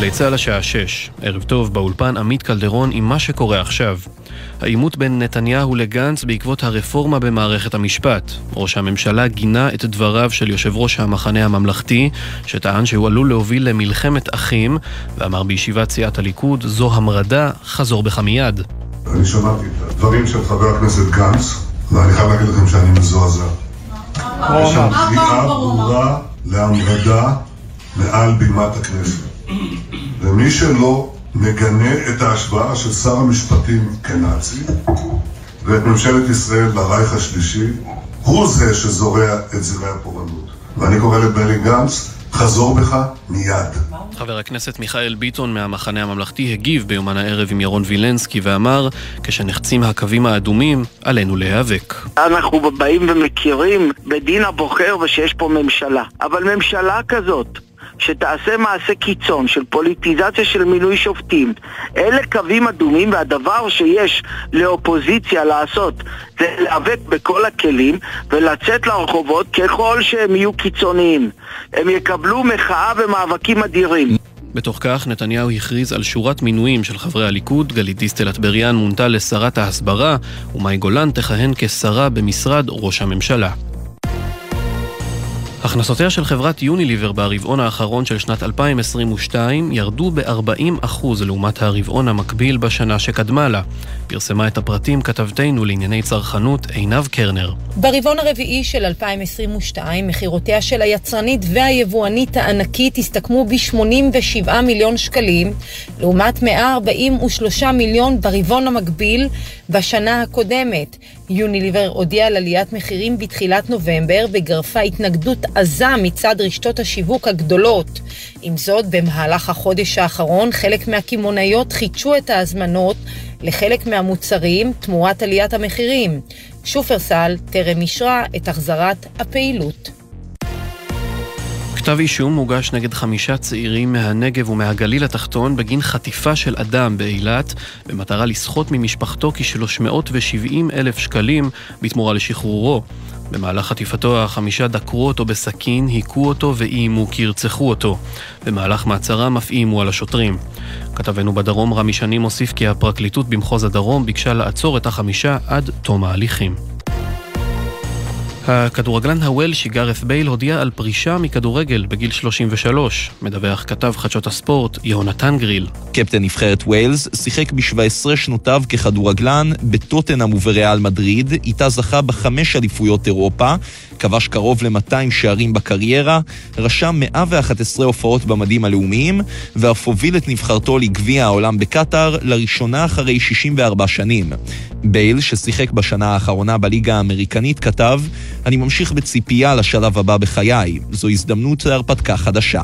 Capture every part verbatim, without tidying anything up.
גלי צהל השעה שש, ערב טוב באולפן עמית קלדרון עם מה שקורה עכשיו. העימות בין נתניהו לגנץ בעקבות הרפורמה במערכת המשפט. ראש הממשלה גינה את דבריו של יושב ראש המחנה הממלכתי, שטען שהוא עלול להוביל למלחמת אחים, ואמר בישיבת סיעת הליכוד, זו המרדה, חזור בך מיד. אני שמעתי את הדברים של חבר הכנסת גנץ, ואני חייב להגיד לכם שאני מזועזע. יש שם קריאה ברורה להמרדה מעל בימת הכנסת. ומי שלא מגנה את ההשוואה של שר המשפטים כנאצי ואת ממשלת ישראל לרייך השלישי, הוא זה שזורע את זרעי הפורענות. ואני קורא לבני גנץ, חזור בך מיד. חבר הכנסת מיכאל ביטון מהמחנה הממלכתי הגיב ביומן הערב עם ירון וילנסקי ואמר, כשנחצים הקווים האדומים, עלינו להיאבק. אנחנו באים ומכירים בדין הבוחר ושיש פה ממשלה, אבל ממשלה כזאת שתעשה מעשה קיצון של פוליטיזציה של מינוי שופטים. אלה קווים אדומים, והדבר שיש לאופוזיציה לעשות זה להיאבק בכל הכלים ולצאת לרחובות ככל שהם יהיו קיצוניים. הם יקבלו מחאה ומאבקים אדירים. בתוך כך נתניהו הכריז על שורת מינויים של חברי הליכוד, גליטיסט אלת בריאן מונטל לשרת ההסברה, ומאי גולן תכהן כשרה במשרד ראש הממשלה. הכנסותיה של חברת יוניליבר ברבעון האחרון של שנת אלפיים עשרים ושתיים ירדו ב-ארבעים אחוז לעומת הרבעון המקביל בשנה שקדמה לה. פרסמה את הפרטים כתבתנו לענייני צרכנות עינב קרנר. ברבעון הרביעי של אלפיים עשרים ושתיים מחירותיה של היצרנית והיבואנית הענקית הסתכמו ב-שמונים ושבעה מיליון שקלים לעומת מאה ארבעים ושלושה מיליון ברבעון המקביל בשנה הקודמת. יוניליבר הודיע על עליית מחירים בתחילת נובמבר וגרפה התנגדות עזה מצד רשתות השיווק הגדולות. עם זאת, במהלך החודש האחרון חלק מהכימונאיות חידשו את ההזמנות לחלק מהמוצרים תמורת עליית המחירים. שופרסל טרם אישרה את החזרת הפעילות. כתב אישום מוגש נגד חמישה צעירים מהנגב ומהגליל התחתון בגין חטיפה של אדם באילת, במטרה לסחוט ממשפחתו כ-שלוש מאות ושבעים אלף שקלים בתמורה לשחרורו. במהלך חטיפתו החמישה דקרו אותו בסכין, היקו אותו ואיימו כי ירצחו אותו. במהלך מעצרם אף איימו על השוטרים. כתבנו בדרום רמי שני מוסיף כי הפרקליטות במחוז הדרום ביקשה לעצור את החמישה עד תום ההליכים. הכדורגלן הוולשי גרף בייל הודיע על פרישה מכדורגל בגיל שלושים ושלוש, מדווח כתב חדשות הספורט יאונתן גריל. קפטן נבחרת ווילס שיחק ב-שבע עשרה שנותיו ככדורגלן בטוטנהאם ובריאל מדריד, איתה זכה בחמש אליפויות אירופה, כבש קרוב ל-מאתיים שערים בקריירה, רשם מאה ואחת עשרה הופעות במדים הלאומיים, ואף הוביל את נבחרתו לגביע העולם בקטר לראשונה אחרי שישים וארבע שנים. בייל, ששיחק בשנה האחרונה בליגה האמריקנית, כתב, אני ממשיך בציפייה לשלב הבא בחיי. זו הזדמנות להרפתקה חדשה.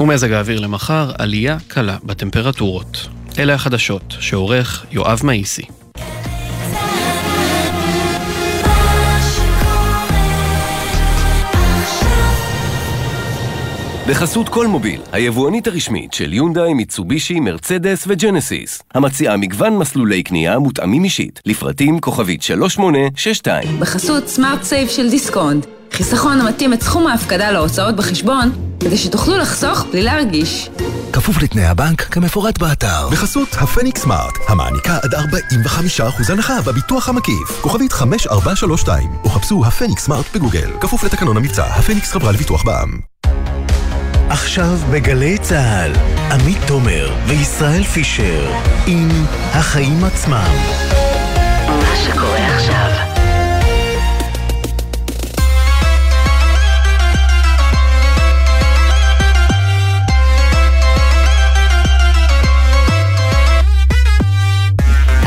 ומזג האוויר למחר, עלייה קלה בטמפרטורות. אלה החדשות שעורך יואב מאיסי. בחסות קולמוביל, היבואנית הרשמית של יונדאי, מיצובישי, מרצדס וג'נסיס, המציעה מגוון מסלולי קנייה מותאמים אישית, לפרטים כוכבית שלוש שמונה שש שתיים. בחסות סמארט סייב של דיסקונט, חיסכון המתאים את סכום ההפקדה להוצאות בחשבון, כדי שתוכלו לחסוך בלי להרגיש. כפוף לתנאי הבנק כמפורט באתר. בחסות הפניקס סמארט, המעניקה עד ארבעים וחמישה אחוז הנחה בביטוח המקיף, כוכבית חמש ארבע שלוש שתיים, או חפשו הפניקס סמארט בגוגל. כפוף לתקנון המבצע, הפניקס חברה לביטוח בע"מ. עכשיו בגלי צהל, עמית תומר וישראל פישר עם החיים עצמם. מה שקורה עכשיו.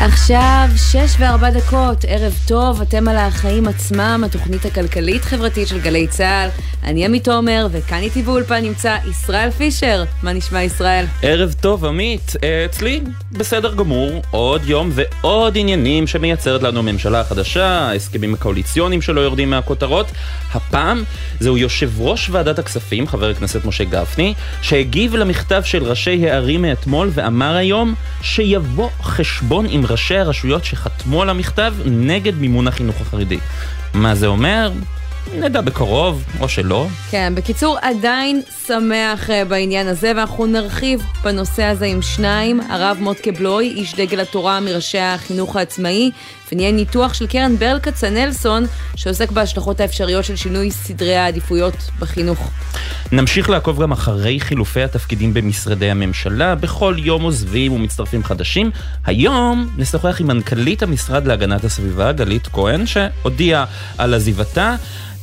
עכשיו שש וארבע דקות, ערב טוב, אתם על החיים עצמם, התוכנית הכלכלית חברתית של גלי צהל. אני עמית תומר, וכאן איתי באולפן נמצא ישראל פישר. מה נשמע ישראל? ערב טוב עמית, אצלי בסדר גמור, עוד יום ועוד עניינים שמייצרת לנו ממשלה החדשה, הסכמים הקואליציוניים שלא יורדים מהכותרות. הפעם זהו יושב ראש ועדת הכספים, חבר הכנסת משה גפני, שהגיב למכתב של ראשי הערים מאתמול ואמר היום שיבוא חשבון עם ראשי הרשויות שחתמו על המכתב נגד מימון החינוך החרדי. מה זה אומר? נדע בקרוב, או שלא. כן, בקיצור, עדיין שמח בעניין הזה, ואנחנו נרחיב בנושא הזה עם שניים, הרב מוט קבלוי, איש דגל התורה מראשי החינוך העצמאי, ונהיה ניתוח של קרן ברל קצנלסון, שעוסק בהשלכות האפשריות של שינוי סדרי העדיפויות בחינוך. נמשיך לעקוב גם אחרי חילופי התפקידים במשרדי הממשלה, בכל יום עוזבים ומצטרפים חדשים. היום נשוחח עם מנכ"לית המשרד להגנת הסביבה, גלית כהן, שהודיעה על עזיבתה.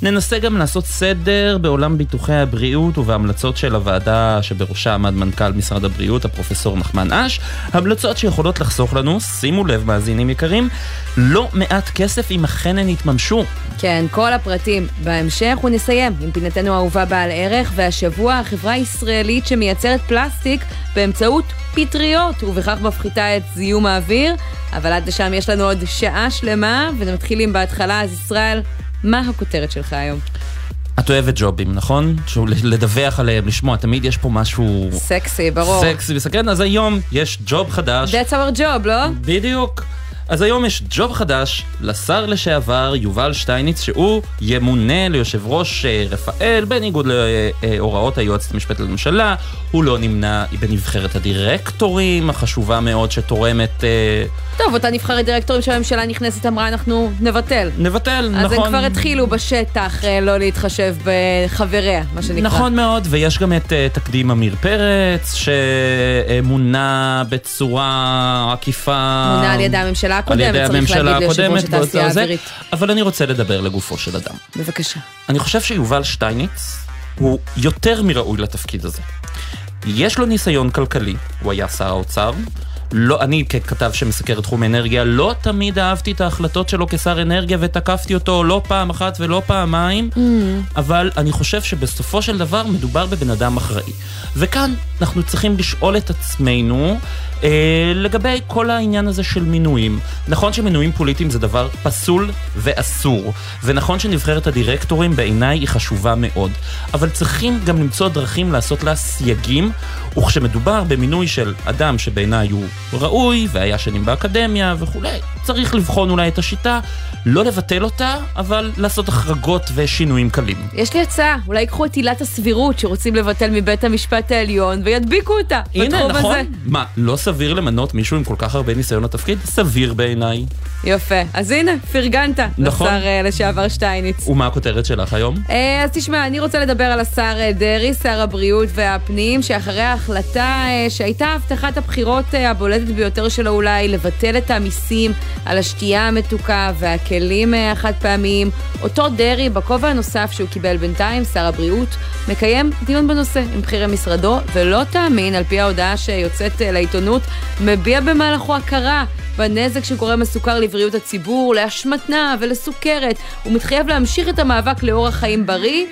ננסה גם לעשות סדר בעולם ביטוחי הבריאות ובהמלצות של הוועדה שבראשה עמד מנכ"ל משרד הבריאות, הפרופסור נחמן אש. המלצות שיכולות לחסוך לנו, שימו לב מאזינים יקרים, לא מעט כסף אם אכן הן יתממשו. כן, כל הפרטים בהמשך, ונסיים עם פינתנו האהובה בעל ערך, והשבוע החברה הישראלית שמייצרת פלסטיק באמצעות פטריות, ובכך מפחיתה את זיהום האוויר, אבל עד לשם יש לנו עוד שעה שלמה, ונתחילים בהתחלה. אז ישראל, מה הכותרת שלך היום? את אוהבת ג'ובים, נכון? לדווח עליהם, לשמוע, תמיד יש פה משהו... סקסי, ברור. סקסי וסקרן, אז היום יש ג'וב חדש. That's our job, לא? בדיוק. אז היום יש ג'וב חדש לשר לשעבר יובל שטייניץ, שהוא ימונה ליושב ראש רפאל, בניגוד להוראות היועצת המשפטית לממשלה. הוא לא נמנע בנבחרת הדירקטורים החשובה מאוד שתורמת... טוב, אותה נבחרת דירקטורים שהממשלה נכנסת אמרה אנחנו נבטל. נבטל, נכון. אז הם כבר התחילו בשטח לא להתחשב בחבריה, מה שנקרא. נכון מאוד, ויש גם את תקדים אמיר פרץ, שמונה בצורה עקיפה... מונה על ידי הממשלה. על ידי הממשלה הקודמת, אבל אני רוצה לדבר לגופו של אדם. בבקשה. אני חושב שיובל שטייניץ הוא יותר מראוי לתפקיד הזה. יש לו ניסיון כלכלי, הוא היה שר האוצר, לא, אני ככתב שמסקר תחום אנרגיה, לא תמיד אהבתי את ההחלטות שלו כשר אנרגיה, ותקפתי אותו לא פעם אחת ולא פעמיים, אבל אני חושב שבסופו של דבר מדובר בבן אדם אחראי. וכאן אנחנו צריכים לשאול את עצמנו, אה, לגבי כל העניין הזה של מינויים. נכון שמינויים פוליטיים זה דבר פסול ואסור, ונכון שנבחרת הדירקטורים בעיניי היא חשובה מאוד, אבל צריכים גם למצוא דרכים לעשות לה סייגים, וכשמדובר במינוי של אדם שבעיניי הוא ראוי, והיה שנים באקדמיה וכולי. צריך לבחון אולי את השיטה, לא לבטל אותה, אבל לעשות החרגות ושינויים קלים. יש לי הצעה, אולי יקחו את עילת הסבירות שרוצים לבטל מבית המשפט העליון וידביקו אותה. הנה, נכון? הזה. מה, לא סביר למנות מישהו עם כל כך הרבה ניסיון לתפקיד? סביר בעיניי. יפה, אז הנה, פרגנת נכון? לשר לשעבר שטייניץ. ומה הכותרת שלך היום? אז תשמע, אני רוצה לדבר על השר דרעי, שר הבריאות והפנים, שאחרי ההחלטה שהייתה הבטחת הבחירות הבולטת ביותר שלו אולי, לבטל את המיסים על השתייה המתוקה והכלים החד פעמיים, אותו דרעי בכובע הנוסף שהוא קיבל בינתיים, שר הבריאות, מקיים דיון בנושא עם בחירי משרדו, ולא תאמין, על פי ההודעה שיוצאת לעיתונות, מביע במהלכו הכרה בנזק שגורם הסוכר לבריאות הציבור, להשמנה ולסוכרת. הוא מתחייב להמשיך את המאבק לאורח חיים בריא,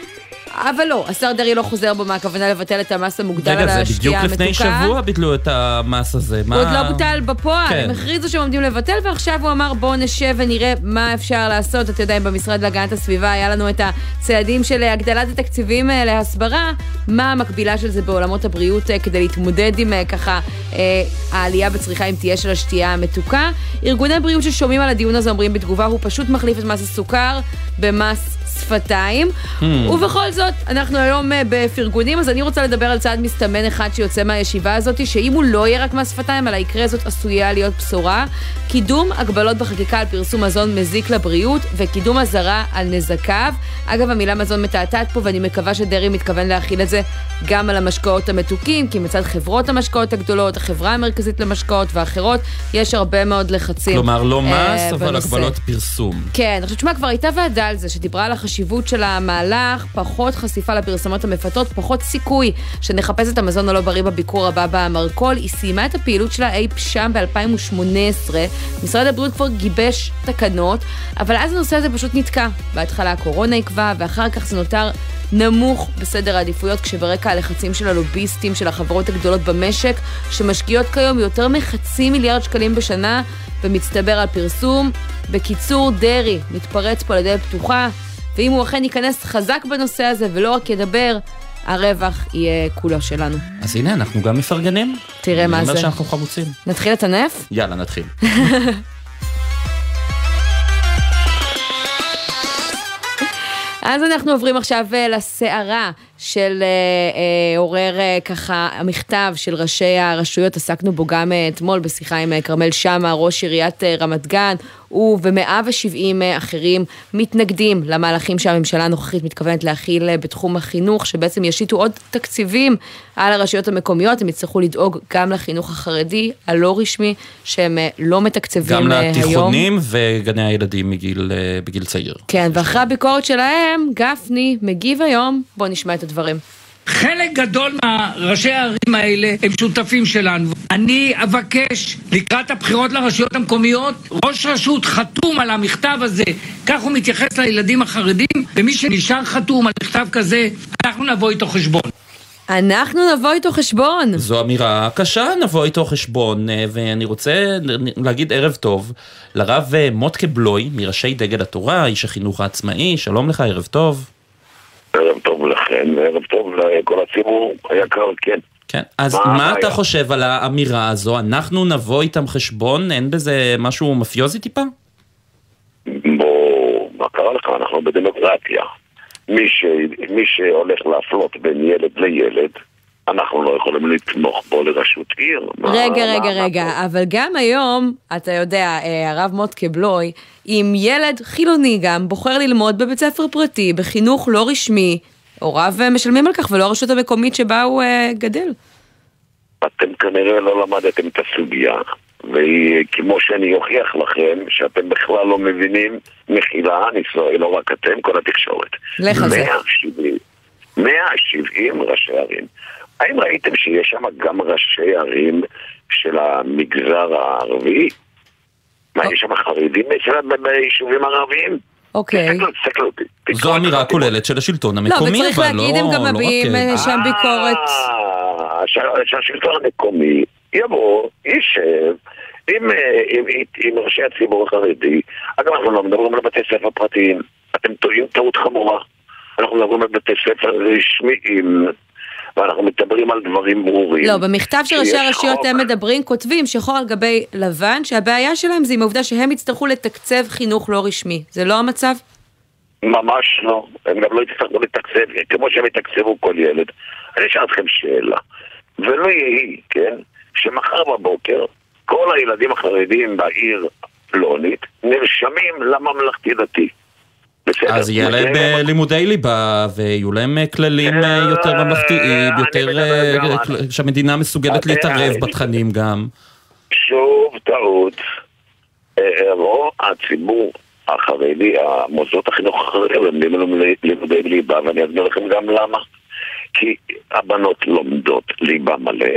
אבל לא, השר דרעי לא חוזר בו מהכוונה לבטל את המס המוגדל על השתייה המתוקה. רגע, זה בדיוק לפני שבוע ביטלו את המס הזה. הוא עוד לא בוטל בפועל, הם הכריזו שהם עומדים לבטל, ועכשיו הוא אמר בואו נשב ונראה מה אפשר לעשות. אתה יודע, אם במשרד להגנת הסביבה היה לנו את הצעדים של הגדלת התקציבים להסברה, מה המקבילה של זה בעולמות הבריאות כדי להתמודד עם ככה העלייה בצריכה אם תהיה של השתייה המתוקה. ארגוני הבריאות ששומעים על הדיון הזה אומרים בתגובה, הוא פשוט מחליף את מס הסוכר במס שפתיים. ובכל זאת, אנחנו היום בפרגונים, אז אני רוצה לדבר על צעד מסתמן אחד שיוצא מהישיבה הזאת, שאם הוא לא יהיה רק מהשפתיים, אלא יקרה זאת עשויה להיות בשורה. קידום הגבלות בחקיקה על פרסום מזון מזיק לבריאות, וקידום הזרה על נזקיו. אגב, המילה מזון מתעתעת פה, ואני מקווה שדרעי מתכוון להכיל את זה גם על המשקאות המתוקים, כי מצד חברות המשקאות הגדולות, החברה המרכזית למשקאות ואחרות, יש הרבה מאוד לחצים. כלומר, לא מס, אבל הגבלות פרסום. כן, אני חושבת שמה, כבר הייתה ועדה על זה, שדיברה על החשיבות של המהלך, פחות חשיפה לפרסומות המפתות, פחות סיכוי שנחפש את המזון הלא בריא בביקור הבא במרקול. היא סיימה את הפעילות שלה אי שם ב-אלפיים ושמונה עשרה. משרד הבריאות כבר גיבש תקנות, אבל אז הנושא הזה פשוט נתקע. בהתחלה הקורונה עקבה, ואחר כך זה נותר נמוך בסדר העדיפויות, כשברקע הלחצים של הלוביסטים של החברות הגדולות במשק, שמשקיעות כיום יותר מחצי מיליארד שקלים בשנה, ומצטבר על פרסום. בקיצור, דרי מתפרץ פה לדלת פתוחה, ואם הוא אכן ייכנס חזק בנושא הזה ולא רק ידבר, הרווח יהיה כולו שלנו. אז הנה, אנחנו גם מפרגנים. תראה מה זה. זה אומר שאנחנו חמוצים. נתחיל את הנף? יאללה, נתחיל. אז אנחנו עוברים עכשיו לסערה של עורר ככה המכתב של ראשי הרשויות, עסקנו בו גם אתמול בשיחה עם קרמל שמה, ראש עיריית רמת גן, הוא ו-מאה ושבעים אחרים מתנגדים למהלכים שהממשלה הנוכחית מתכוונת להכיל בתחום החינוך, שבעצם ישיתו עוד תקציבים על הרשויות המקומיות, הם יצטרכו לדאוג גם לחינוך החרדי, הלא רשמי, שהם לא מתקצבים היום. גם לתיכונים וגני הילדים מגיל, בגיל צעיר. כן, ואחרי הביקורת שלהם, גפני מגיב היום, בוא נשמע את הדברים. חלק גדול מהראשי הערים האלה הם שותפים שלנו. אני אבקש לקראת הבחירות לרשויות המקומיות, ראש רשות חתום על המכתב הזה, כך הוא מתייחס לילדים החרדים, ומי שנשאר חתום על מכתב כזה, אנחנו נבוא איתו חשבון. אנחנו נבוא איתו חשבון. זו אמירה קשה, נבוא איתו חשבון, ואני רוצה להגיד ערב טוב לרב מוט קבלוי, מראשי דגל התורה, איש החינוך העצמאי, שלום לך, ערב טוב. ערב טוב לכן, ערב טוב לכל הציבור היקר, כן. כן, אז מה, מה אתה חושב על האמירה הזו? אנחנו נבוא איתם חשבון, אין בזה משהו מפיוזי טיפה? בוא, מה קרה לך? אנחנו בדמוקרטיה. מי, ש... מי שהולך להפלות בין ילד לילד, אנחנו לא יכולים לתמוך בו לרשות עיר. רגע, רגע, רגע, אבל גם היום, אתה יודע, הרב מוט קבלוי, אם ילד חילוני גם בוחר ללמוד בבית ספר פרטי, בחינוך לא רשמי, הוריו משלמים על כך, ולא הרשות המקומית שבה הוא גדל. אתם כנראה לא למדתם את הסוגיה, וכמו שאני אוכיח לכם, שאתם בכלל לא מבינים מחילה, אני לא רק אתם, כל התקשורת. לך זה. מאה שבעים ראשי ערים. האם ראיתם שיש שם גם ראשי ערים של המגזר הערבי? מה, יש שם חרדים ביישובים ערביים? אוקיי. זו אמירה כוללת של השלטון המקומי. לא, וצריך להגיד, הם גם מביאים שם ביקורת. שהשלטון המקומי יבוא, יישב, עם ראשי הציבור החרדי. אגב, אנחנו לא מדברים לבתי ספר פרטיים. אתם טועים טעות חמורה. אנחנו מדברים לבתי ספר רשמיים. ואנחנו מדברים על דברים ברורים. לא, במכתב של ראשי הרשויות הם מדברים, כותבים שחור על גבי לבן, שהבעיה שלהם זה עם העובדה שהם יצטרכו לתקצב חינוך לא רשמי. זה לא המצב? ממש לא. הם גם לא יצטרכו לתקצב, כמו שהם יתקצבו כל ילד. אני אשאל אתכם שאלה. ולא יהיה, כן, שמחר בבוקר כל הילדים החרדים בעיר פלונית נרשמים לממלכתי דתי. אז יהיה להם לימודי ליבה, ויהיו להם כללים יותר ממלכתיים, יותר שהמדינה מסוגלת להתערב בתכנים גם. שוב טעות, רוב הציבור החרדי, המוסדות החינוך החרדי, הם לימודי ליבה, ואני אסביר לכם גם למה. כי הבנות לומדות ליבה מלא,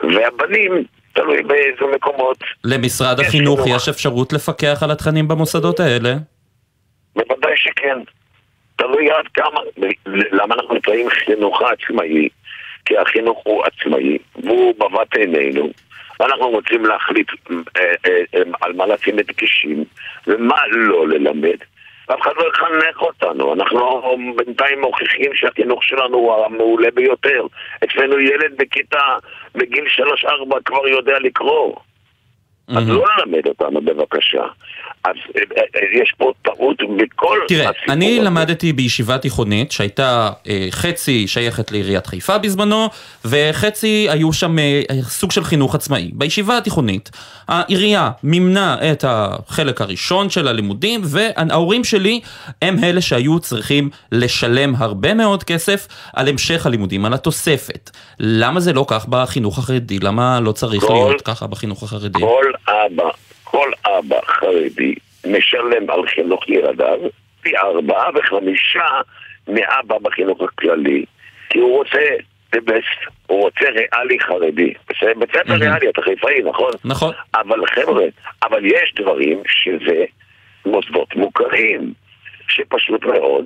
והבנים תלוי באיזה מקומות. למשרד החינוך יש אפשרות לפקח על התכנים במוסדות האלה? בוודאי שכן, תלוי עד כמה, למה אנחנו נקראים חינוך עצמאי, כי החינוך הוא עצמאי, והוא בבת עינינו, ואנחנו רוצים להחליט אה, אה, אה, על מה לשים את דגשים, ומה לא ללמד, ואף אחד לא יחנך אותנו, אנחנו בינתיים מוכיחים שהחינוך שלנו הוא המעולה ביותר, אצלנו ילד בכיתה בגיל שלוש ארבע כבר יודע לקרוא, אז לא ללמד אותנו בבקשה. אז יש פה טעות בכל... תראה, אני למדתי בישיבה תיכונית שהייתה חצי שייכת לעיריית חיפה בזמנו, וחצי היו שם סוג של חינוך עצמאי. בישיבה התיכונית, העירייה ממנה את החלק הראשון של הלימודים, וההורים שלי הם אלה שהיו צריכים לשלם הרבה מאוד כסף על המשך הלימודים, על התוספת. למה זה לא כך בחינוך החרדי? למה לא צריך להיות ככה בחינוך החרדי? כל אבא, כל אבא חרדי משלם על חינוך ילדיו פי ארבעה וחמישה מאבא בחינוך הכללי, כי הוא רוצה לבסט, הוא רוצה ריאלי חרדי. בצד mm-hmm. הריאלי, אתה חיפאי, נכון? נכון. אבל חבר'ה, אבל יש דברים שזה מוסדות מוכרים, שפשוט מאוד,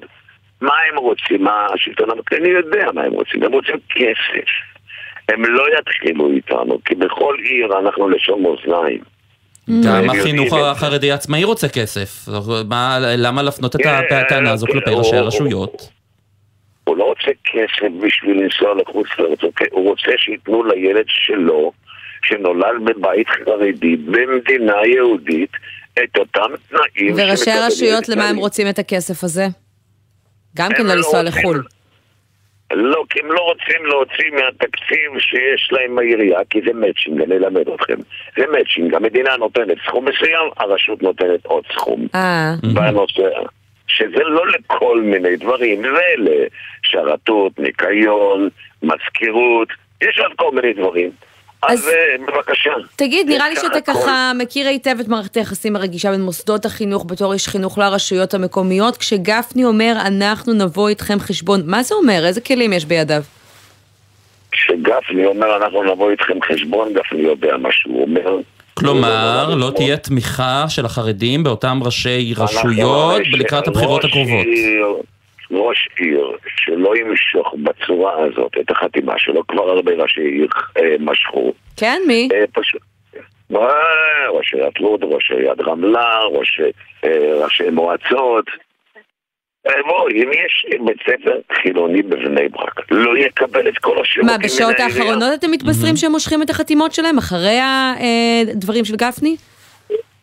מה הם רוצים, מה השלטון המקומי יודע מה הם רוצים, הם רוצים כסף. הם לא יתחילו איתנו, כי בכל עיר אנחנו לשון מאוזניים. גם החינוך החרדי עצמאי רוצה כסף. למה לפנות את הטענה הזו כלפי ראשי הרשויות? הוא לא רוצה כסף בשביל לנסוע לחוץ לארץ, הוא רוצה שיתנו לילד שלו, שנולד בבית חרדי, במדינה יהודית, את אותם תנאים. וראשי הרשויות למה הם רוצים את הכסף הזה? גם כן לא לנסוע לחול. לא, כי הם לא רוצים להוציא מהתקציב שיש להם העירייה, כי זה מאצ'ינג, אני אלמד אתכם. זה מאצ'ינג, המדינה נותנת סכום מסוים, הרשות נותנת עוד סכום. בנושא, שזה לא לכל מיני דברים, זה לשרתות, ניקיון, מזכירות, יש עוד כל מיני דברים. אז בבקשה. תגיד, נראה לי שאתה ככה מכיר היטב את מערכת היחסים הרגישה בין מוסדות החינוך בתור איש חינוך לרשויות המקומיות, כשגפני אומר אנחנו נבוא איתכם חשבון, מה זה אומר? איזה כלים יש בידיו? כשגפני אומר אנחנו נבוא איתכם חשבון, גפני יודע מה שהוא אומר. כלומר, לא תהיה תמיכה של החרדים באותם ראשי רשויות בלקראת הבחירות הקרובות. ראש עיר שלא ימשוך בצורה הזאת את החתימה שלו, כבר הרבה ראשי עיר אה, משכו. כן, מי? אה, פשוט. אה, ראשי עיריית לוד, ראשי עיריית רמלה, ראשי, אה, ראשי מועצות. אה, בוא, אם יש בית ספר חילוני בבני ברק, לא יקבל את כל השירותים. מה, בשעות האחרונות אתם מתבשרים mm-hmm. שהם מושכים את החתימות שלהם אחרי הדברים אה, של גפני?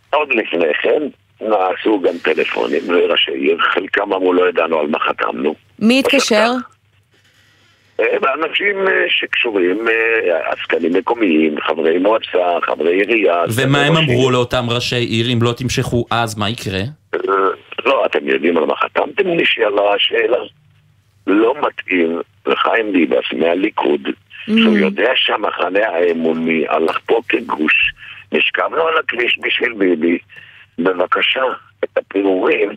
עוד לפני כן. נעשו גם טלפונים וראשי עיר, חלקם אמרו לא ידענו על מה חתמנו. מי התקשר? אנשים שקשורים, עסקנים מקומיים, חברי מועצה, חברי עירייה. ומה הם אמרו לאותם ראשי עיר? אם לא תמשכו אז מה יקרה? לא, אתם יודעים על מה חתמתם, נשאלה השאלה. לא מתאים לחיים ביבס מהליכוד, שהוא יודע שהמחנה האמוני הלך פה כגוש, נשכבנו על הכביש בשביל ביבי, בבקשה, את הפירורים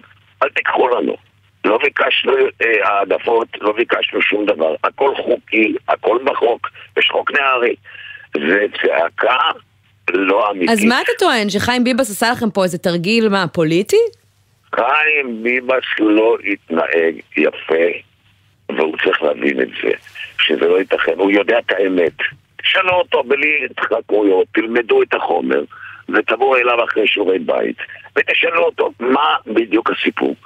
אל תקחו לנו, לא ביקשנו אה, העדפות, לא ביקשנו שום דבר, הכל חוקי, הכל בחוק, יש חוק נערי, זה צעקה לא אמיתית. אז מה אתה טוען, שחיים ביבס עשה לכם פה איזה תרגיל מה, פוליטי? חיים ביבס לא התנהג יפה, והוא צריך להבין את זה, שזה לא ייתכן, הוא יודע את האמת, תשאלו אותו בלי התחקויות, תלמדו את החומר ותבואו אליו אחרי שיעורי בית ותשאלו אותו מה בדיוק הסיפור,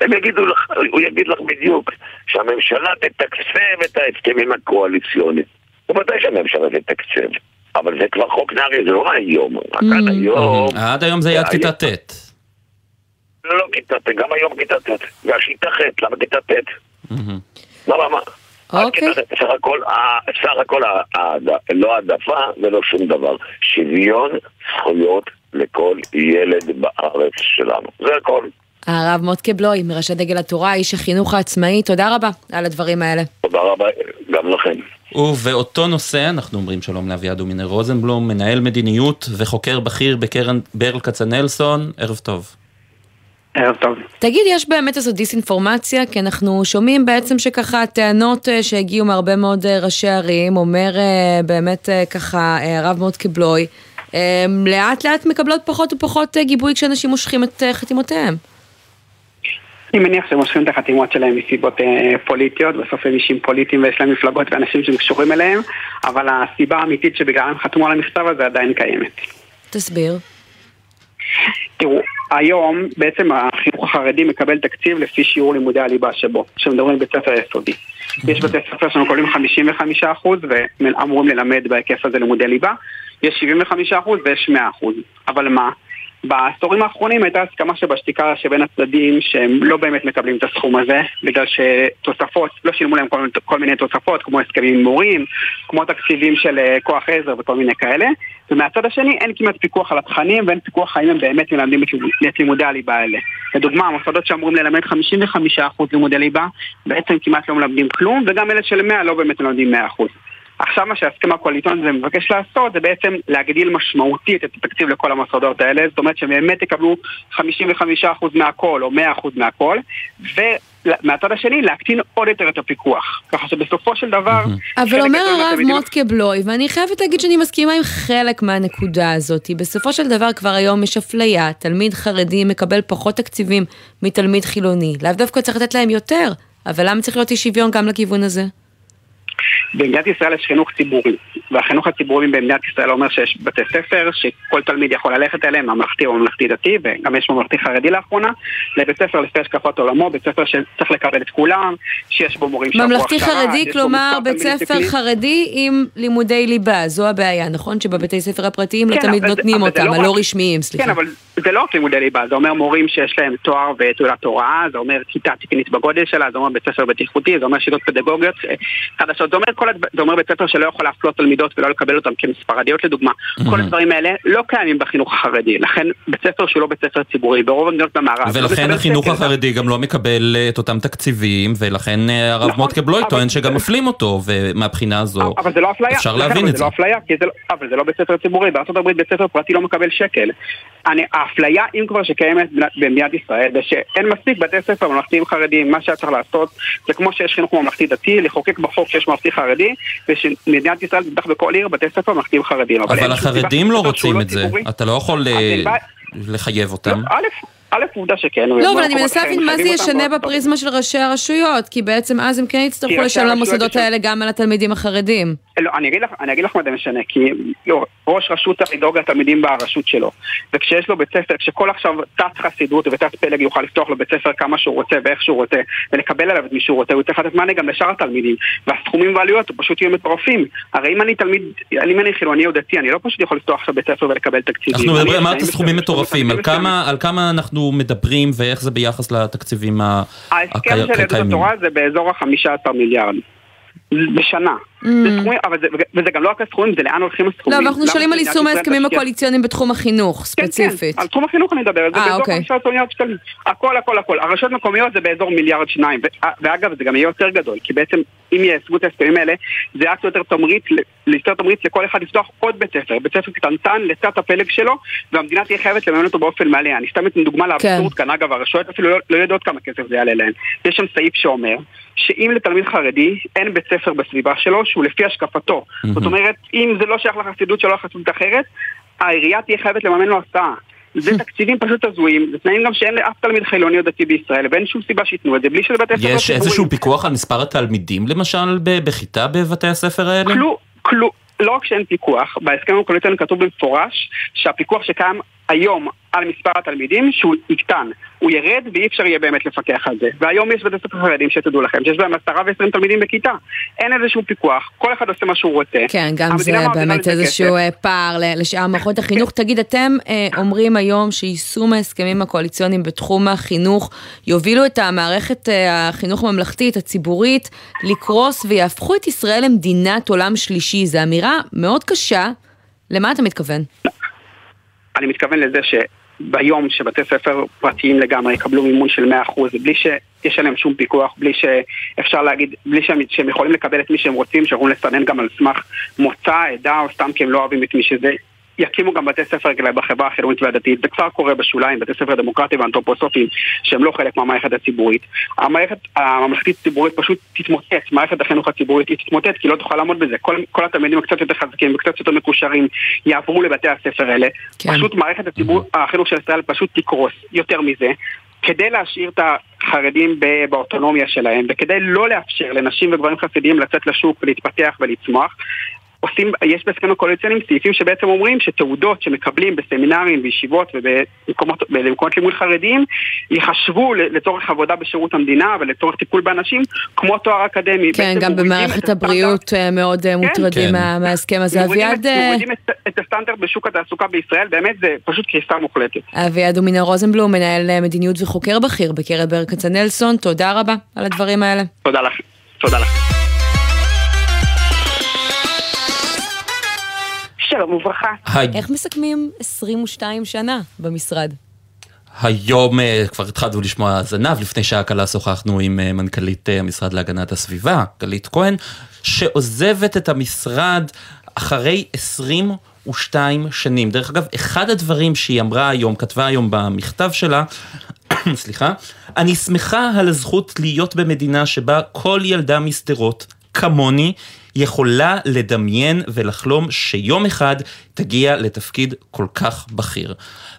הם יגידו לך, הוא יגיד לך בדיוק שהממשלה תתקצב את ההסכמים הקואליציוניים, ובדי שהממשלה תתקצב, אבל זה כבר חוק נערי, זה לא היום, רק עד היום, עד היום זה יד כיתה ת', לא כיתה ת', גם היום כיתה ת', והשיטה ח', למה כיתה ת'? למה מה? אוקיי. סך הכל לא העדפה ולא שום דבר, שוויון זכויות לכל ילד בארץ שלנו, זה הכל. הרב מוט קבלוי מראשי דגל התורה, איש החינוך העצמאי, תודה רבה על הדברים האלה. תודה רבה גם לכם. ובאותו נושא אנחנו אומרים שלום לאביעד ומינר רוזנבלום, מנהל מדיניות וחוקר בכיר בקרן ברל קצנלסון, ערב טוב. תגיד, יש באמת איזו דיסאינפורמציה, כי אנחנו שומעים בעצם שככה הטענות שהגיעו מהרבה מאוד ראשי ערים, אומר באמת ככה הרב מוט קבלוי, לאט לאט מקבלות פחות ופחות גיבוי כשאנשים מושכים את חתימותיהם. אני מניח שהם מושכים את החתימות שלהם מסיבות פוליטיות, בסוף הם אישים פוליטיים ויש להם מפלגות ואנשים שמקשורים אליהם, אבל הסיבה האמיתית שבגלל הם חתמו על המכתב הזה עדיין קיימת. תסביר. תראו, היום בעצם החינוך החרדי מקבל תקציב לפי שיעור לימודי הליבה שבו, שמדברים בית ספר יסודי. יש בית ספר שאנחנו קוראים חמישים וחמישה אחוז ואמורים ללמד בהיקף הזה לימודי ליבה, יש שבעים וחמישה אחוז ויש מאה אחוז. אבל מה? בעשורים האחרונים הייתה הסכמה שבשתיקה שבין הצדדים שהם לא באמת מקבלים את הסכום הזה, בגלל שתוספות, לא שילמו להם כל, כל מיני תוספות, כמו הסכמים עם מורים, כמו תקציבים של כוח עזר וכל מיני כאלה, ומהצד השני אין כמעט פיקוח על התכנים ואין פיקוח האם הם באמת מלמדים את לימודי הליבה האלה. לדוגמה, המוסדות שאמורים ללמד חמישים וחמישה אחוז לימודי ליבה בעצם כמעט לא מלמדים כלום, וגם אלה של מאה לא באמת מלמדים מאה אחוז. עכשיו מה שההסכם הקואליציוני הזה מבקש לעשות זה בעצם להגדיל משמעותית את התקציב לכל המוסדות האלה, זאת אומרת שהם באמת יקבלו חמישים וחמישה אחוז מהכל או מאה אחוז מהכל, ומהצד השני להקטין עוד יותר את הפיקוח, ככה שבסופו של דבר... אבל אומר הרב מוט קבלוי, ואני חייבת להגיד שאני מסכימה עם חלק מהנקודה הזאת, בסופו של דבר כבר היום יש אפליה, תלמיד חרדי מקבל פחות תקציבים מתלמיד חילוני, לאו דווקא צריך לתת להם יותר, אבל למה צריך להיות אי שוויון גם לכיוון הזה? במדינת ישראל יש חינוך ציבורי, והחינוך הציבורי במדינת ישראל אומר שיש בתי ספר שכל תלמיד יכול ללכת אליהם, ממלכתי או ממלכתי דתי, וגם יש ממלכתי חרדי לאחרונה, לבית ספר לפי השקפת עולמו, בית ספר שצריך לקבל את כולם, שיש בו מורים שעברו הכשרה. ממלכתי חרדי, כלומר בית ספר חרדי עם לימודי ליבה, זו הבעיה, נכון? שבבתי ספר הפרטיים לא תמיד נותנים אותם, הלא רשמיים, סליחה. כן, אבל זה לא לימודי ליבה, זה אומר מורים שיש להם תואר ותעודת הוראה, זה אומר כיתה תקנית בגודל שלה, זה אומר בית ספר בטיחותי, זה אומר שיטות פדגוגיות חדשות, זה אומר כל הדבר, זה אומר בית ספר שלא יכול להפלות תלמידות ולא לקבל אותם כמספרדיות לדוגמה. כל הדברים האלה לא קיימים בחינוך החרדי, לכן בית ספר שהוא לא בית ספר ציבורי, ברוב המדינות במערב. ולכן החינוך החרדי גם לא מקבל את אותם תקציבים, ולכן הרב מוט קבלוי טוען שגם מפלים אותו, ומהבחינה הזו אפשר להבין את זה. אבל זה לא בית ספר ציבורי, בארצות הברית בית ספר פרטי לא מקבל שקל. האפליה, אם כבר שקיימת במדינת ישראל, זה שאין מספיק בתי ספר ממלכתיים חרדים, מה שהיה צריך לעשות, זה כמו שיש חינוך ממלכתי דתי, לחוקק בחוק שיש ממלכתי חרדי, ושמדינת ישראל תפתח בכל עיר בתי ספר ממלכתיים חרדים. אבל החרדים לא רוצים את זה, אתה לא יכול לחייב אותם. א', עובדה שכן. לא, אבל אני מנסה להבין מה זה ישנה בפריזמה של ראשי הרשויות, כי בעצם אז הם כן יצטרכו לשלם למוסדות האלה גם על התלמידים החרדים. לא, אני אגיד לך מה זה משנה, כי ראש רשות צריך לדאוג לתלמידים ברשות שלו, וכשיש לו בית ספר, כשכל עכשיו תת חסידות ותת פלג יוכל לפתוח לו בית ספר כמה שהוא רוצה ואיך שהוא רוצה, ולקבל עליו את מי שהוא רוצה, הוא צריך לתת מענה גם לשאר התלמידים, והסכומים והעלויות פשוט יהיו מטורפים. הרי אם אני תלמיד, אם אני חילוני או דתי, אני לא פשוט יכול לפתוח עכשיו בית ספר ולקבל תקציבים. אנחנו מדברים, אמרת סכומים מטורפים, על כמה, על כמה אנחנו מדברים ואיך זה ביחס לתקציבים הקיימים? ההסכם של יהדות התורה זה באזור ה-חמישה עשר מיליארד. בשנה. וזה גם לא רק הסכומים, זה לאן הולכים הסכומים. לא, אנחנו שואלים על יישום ההסכמים הקואליציוניים בתחום החינוך, ספציפית. כן, כן, על תחום החינוך אני מדבר, זה באזור חמישה עשר מיליארד שקלים. הכל, הכל, הכל. הרשויות מקומיות זה באזור מיליארד שניים, ואגב, זה גם יהיה יותר גדול, כי בעצם אם יעשו את ההסכמים האלה, זה יעשה יותר תמריץ, ליצור תמריץ לכל אחד לפתוח עוד בית ספר, בית ספר קטנטן לתת הפלג שלו, והמדינה תהיה חייבת לממן אותו באופן מלא. אני סתם אתן דוגמה לאבסורד כאן, אגב, הרשויות אפילו לא יודעות כמה כסף זה יעלה להן. יש שם סעיף שאומר שאם לתלמיד חרדי אין בית ספר בסביבה שלו שהוא לפי השקפתו. Mm-hmm. זאת אומרת, אם זה לא שייך לחסידות שלו לחסידות אחרת, העירייה תהיה חייבת לממן לו הסעה. זה תקציבים פשוט הזויים, זה תנאים גם שאין לאף תלמיד חילוני או דתי בישראל, ואין שום סיבה שיתנו את זה, בלי שלבתי הספר... יש איזשהו פיקוח על מספר התלמידים, למשל, בכיתה בבתי הספר האלה? כלום, כלום. לא רק שאין פיקוח, בהסכם הקואליציוני כתוב במפורש שהפיקוח שקיים היום על מספר התלמידים שהוא יקטן, הוא ירד ואי אפשר יהיה באמת לפקח על זה. והיום יש בתי ספר חרדים שתדעו לכם, שיש בהם עשרה ועשרים תלמידים בכיתה. אין איזשהו פיקוח, כל אחד עושה מה שהוא רוצה. כן, גם זה באמת איזשהו פער לשאר מערכות החינוך. תגיד, אתם אומרים היום שיישום ההסכמים הקואליציוניים בתחום החינוך יובילו את המערכת החינוך הממלכתית, הציבורית, לקרוס ויהפכו את ישראל למדינת עולם שלישי. זו אמירה מאוד קשה. למה אתה מתכוון? אני מתכוון לזה שביום שבתי ספר פרטיים לגמרי יקבלו מימון של מאה אחוז, בלי שיש עליהם שום פיקוח, בלי שאפשר להגיד, בלי שהם יכולים לקבל את מי שהם רוצים, שיכולים לסנן גם על סמך מוצא, עדה, או סתם כי הם לא אוהבים את מי שזה. יקימו גם בתי ספר בחברה החילונית והדתית, זה כבר קורה בשוליים, בתי ספר דמוקרטיים ואנתרופוסופיים, שהם לא חלק מהמערכת הציבורית. המערכת הממלכתית ציבורית פשוט תתמוטט, מערכת החינוך הציבורית תתמוטט, כי לא תוכל לעמוד בזה. כל, כל התלמידים קצת יותר חזקים וקצת יותר מקושרים יעברו לבתי הספר האלה. כן. פשוט מערכת הציבור, החינוך של ישראל פשוט תקרוס יותר מזה. כדי להשאיר את החרדים באוטונומיה שלהם, וכדי לא לאפשר לנשים וגברים חסידיים לצאת לשוק ולהתפתח ולצמוח, עושים, יש בהסכמים הקואליציוניים סעיפים שבעצם אומרים שתעודות שמקבלים בסמינרים וישיבות ובמקומות לימוד חרדיים יחשבו לצורך עבודה בשירות המדינה ולצורך טיפול באנשים כמו תואר אקדמי. כן, גם במערכת הבריאות מאוד מוטרדים מההסכם הזה. מורידים את הסטנדרט בשוק התעסוקה בישראל, באמת זה פשוט קריסה מוחלטת. אביעד ומינה רוזנבלום, מנהל מדיניות וחוקר בכיר בקרן ברל כצנלסון, תודה רבה על הדברים האלה. תודה לך. תודה לך. שלום וברכה. איך מסכמים עשרים ושתיים שנה במשרד? היום כבר התחלנו לשמוע זנב, לפני שעה קלה שוחחנו עם מנכ"לית המשרד להגנת הסביבה, גלית כהן, שעוזבת את המשרד אחרי עשרים ושתיים שנים. דרך אגב, אחד הדברים שהיא אמרה היום, כתבה היום במכתב שלה, סליחה, אני שמחה על הזכות להיות במדינה שבה כל ילדה מסתרות כמוני, יכולה לדמיין ולחלום שיום אחד תגיע לתפקיד כל כך בכיר.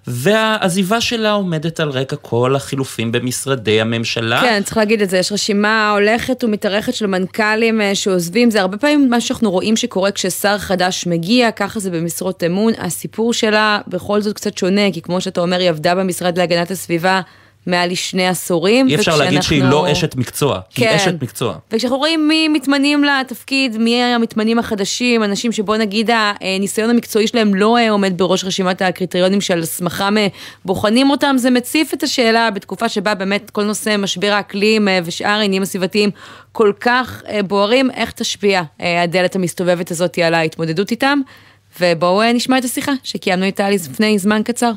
והעזיבה שלה עומדת על רקע כל החילופים במשרדי הממשלה. כן, צריך להגיד את זה, יש רשימה הולכת ומתארכת של מנכ"לים שעוזבים, זה הרבה פעמים מה שאנחנו רואים שקורה כששר חדש מגיע, ככה זה במשרות אמון, הסיפור שלה בכל זאת קצת שונה, כי כמו שאתה אומר, היא עבדה במשרד להגנת הסביבה, מעל שני עשורים. אי אפשר להגיד שהיא לא אשת מקצוע, היא אשת מקצוע. וכשאנחנו רואים מי מתמנים לתפקיד, מי המתמנים החדשים, אנשים שבוא נגיד הניסיון המקצועי שלהם לא עומד בראש רשימת הקריטריונים של הסמכה מבוחנים אותם, זה מציף את השאלה בתקופה שבה באמת כל נושא משבר האקלים ושאר העניינים הסביבתיים כל כך בוערים, איך תשפיע הדלת המסתובבת הזאת על ההתמודדות איתם, ובואו נשמע את השיחה שקיימנו איתה לפני זמן קצר.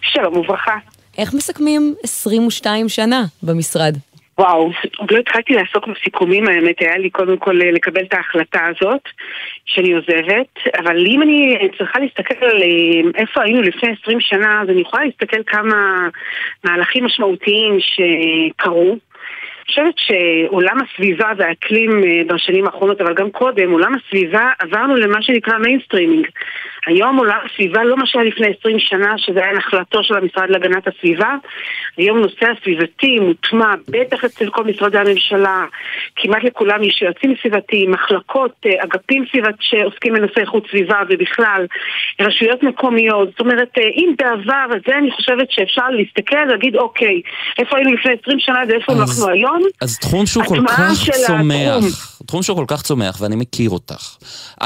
שלום וברכה. איך מסכמים עשרים ושתיים שנה במשרד? וואו, עוד לא התחלתי לעסוק בסיכומים, האמת היה לי קודם כל לקבל את ההחלטה הזאת שאני עוזבת, אבל אם אני צריכה להסתכל על איפה היינו לפני עשרים שנה, אז אני יכולה להסתכל כמה מהלכים משמעותיים שקרו. אני חושבת שעולם הסביבה והאקלים בשנים האחרונות, אבל גם קודם, עולם הסביבה עברנו למה שנקרא מיינסטרימינג. היום עולם הסביבה לא מה שהיה לפני עשרים שנה, שזה היה נחלתו של המשרד להגנת הסביבה. היום נושא הסביבתי מוטמע, בטח אצל כל משרדי הממשלה, כמעט לכולם יש יועצים סביבתיים, מחלקות, אגפים סביבת שעוסקים בנושא איכות סביבה ובכלל, רשויות מקומיות. זאת אומרת, אם בעבר, אז זה אני חושבת שאפשר להסתכל, להגיד, אוקיי, איפה היינו לפני עשרים שנה, זה איפה אנחנו היום? אז תחום שהוא כל כך צומח, תחום שהוא כל כך צומח, ואני מכיר אותך.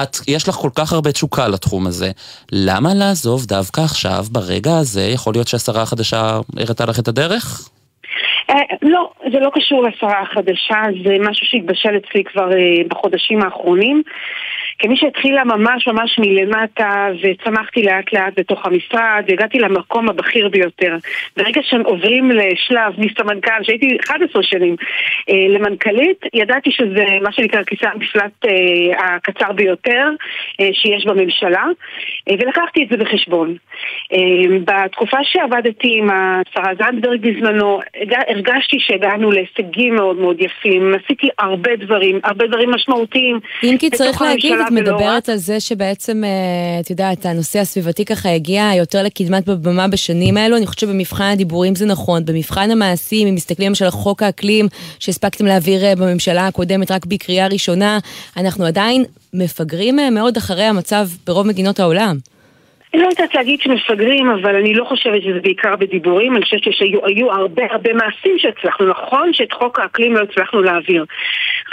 את, יש לך כל כך הרבה תשוקה לתחום הזה. למה לעזוב דווקא עכשיו, ברגע הזה? יכול להיות שהשרה החדשה הראתה לך את הדרך? לא, זה לא קשור לשרה החדשה, זה משהו שהתבשל אצלי כבר בחודשים האחרונים. כמי שהתחילה ממש ממש מלמטה, וצמחתי לאט לאט בתוך המשרד, והגעתי למקום הבכיר ביותר. ברגע שעוברים לשלב מסמנכ"ל, שהייתי אחת עשרה שנים למנכ"לית, ידעתי שזה מה שנקרא כיסא המפלט הקצר ביותר שיש בממשלה, ולקחתי את זה בחשבון. בתקופה שעבדתי עם השרה זנדברג בזמנו, הרגשתי שהגענו להישגים מאוד מאוד יפים, עשיתי הרבה דברים, הרבה דברים משמעותיים. אם כי צריך להגיד, את מדברת על זה שבעצם, את יודעת, הנושא הסביבתי ככה הגיע יותר לקדמת בבמה בשנים האלו, אני חושבת שבמבחן הדיבורים זה נכון, במבחן המעשים, אם מסתכלים על חוק האקלים שהספקתם להעביר בממשלה הקודמת רק בקריאה ראשונה, אנחנו עדיין מפגרים מאוד אחרי המצב ברוב מדינות העולם. אני לא יודעת להגיד שמפגרים, אבל אני לא חושבת שזה בעיקר בדיבורים, אני חושבת שהיו הרבה הרבה מעשים שהצלחנו, נכון שאת חוק האקלים לא הצלחנו להעביר.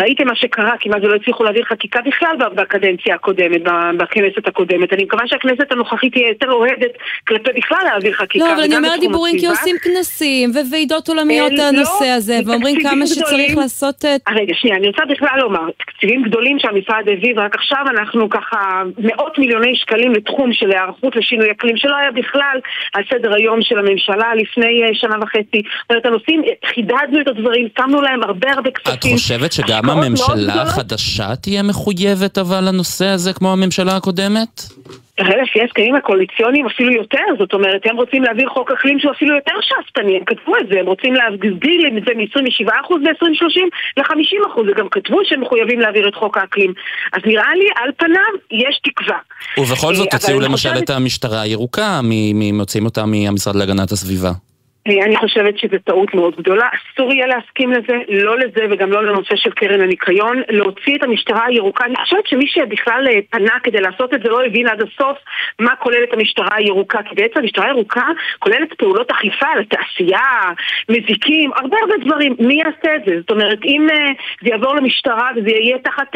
ראיתם מה שקרה, כמעט זה לא הצליחו להעביר חקיקה בכלל בקדנציה הקודמת, בכנסת הקודמת. אני מקווה שהכנסת הנוכחית תהיה יותר אוהדת כלפי בכלל להעביר חקיקה. לא, אבל אני אומרת דיבורים כי עושים כנסים וועידות עולמיות הנושא הזה, ואומרים כמה שצריך לעשות את... הרגע, שנייה, אני רוצה בכלל לומר, תקציבים גדולים שהמשרד הביא, ורק עכשיו אנחנו ככה מאות מיליוני שקלים לתחום של הערכות לשינוי אקלים, שלא היה בכלל על סדר היום של הממשלה לפני שנה וחצי. הנושאים, חידדנו את הדברים, שמנו להם הרבה הרבה כספים. את חושבת שגם הממשלה החדשה תהיה מחויבת אבל הנושא הזה כמו הממשלה הקודמת? הרי לפי הסכמים הקואליציוניים אפילו יותר, זאת אומרת, הם רוצים להעביר חוק אקלים שהוא אפילו יותר שאפתני, הם כתבו את זה, הם רוצים להגדיל את זה מ-עשרים ושבעה אחוז ב-עשרים שלושים ל-חמישים אחוז, וגם כתבו שהם מחויבים להעביר את חוק האקלים. אז נראה לי, על פניו, יש תקווה. ובכל זאת, תוציאו למשל את המשטרה הירוקה, מוצאים אותה מהמשרד להגנת הסביבה. אני חושבת שזו טעות מאוד גדולה, אסור יהיה להסכים לזה, לא לזה וגם לא לנושא של קרן הניקיון, להוציא את המשטרה הירוקה. אני חושבת שמי שבכלל פנה כדי לעשות את זה לא הבין עד הסוף מה כוללת המשטרה הירוקה, כי בעצם המשטרה הירוקה כוללת פעולות אכיפה לתעשייה, מזיקים, הרבה הרבה דברים. מי יעשה את זה? זאת אומרת, אם זה יעבור למשטרה וזה יהיה תחת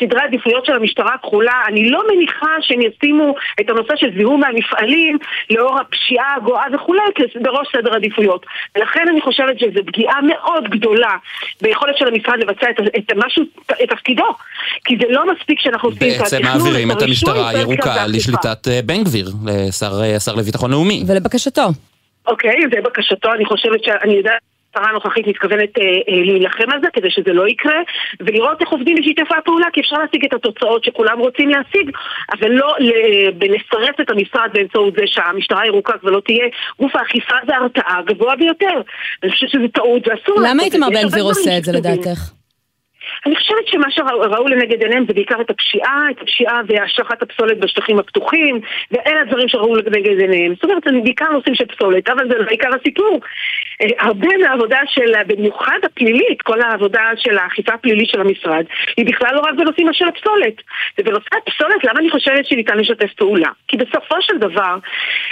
סדרי עדיפויות של המשטרה הכחולה, אני לא מניחה שהם ישימו את הנושא של זיהום מהמפעלים לאור הפשיעה הגואה וכולי בראש סדר עדיפויות. ולכן אני חושבת שזו פגיעה מאוד גדולה ביכולת של המשרד לבצע את, את, משהו, את תפקידו. כי זה לא מספיק שאנחנו עושים את התכנון. בעצם מעבירים את המשטרה הירוקה לשליטת בן גביר, לשר לביטחון לאומי. ולבקשתו. אוקיי, זה בקשתו. אני חושבת שאני יודעת השרה הנוכחית מתכוונת אה, אה, להילחם על זה כדי שזה לא יקרה, ולראות איך עובדים בשיתוף הפעולה, כי אפשר להשיג את התוצאות שכולם רוצים להשיג, אבל לא לסרס את המשרד באמצעות זה שהמשטרה ירוקה ולא תהיה גוף האכיפה וההרתעה גבוה ביותר. אני חושבת שזה טעות ואסור. למה איתמר בן גביר עושה את זה לדעתך? אני חושבת שמה שראו לנגד עיניהם זה בעיקר את הפשיעה, את הפשיעה והשלכת הפסולת בשטחים הפתוחים, ואלה הדברים שראו לנגד עיניהם. זאת אומרת, אני בעיקר נושאים של פסולת, אבל זה בעיקר הסיפור. הרבה מהעבודה של, במיוחד הפלילית, כל העבודה של האכיפה הפלילית של המשרד, היא בכלל לא רק בנושאים של הפסולת. ובנושא הפסולת, למה אני חושבת שניתן לשתף פעולה? כי בסופו של דבר,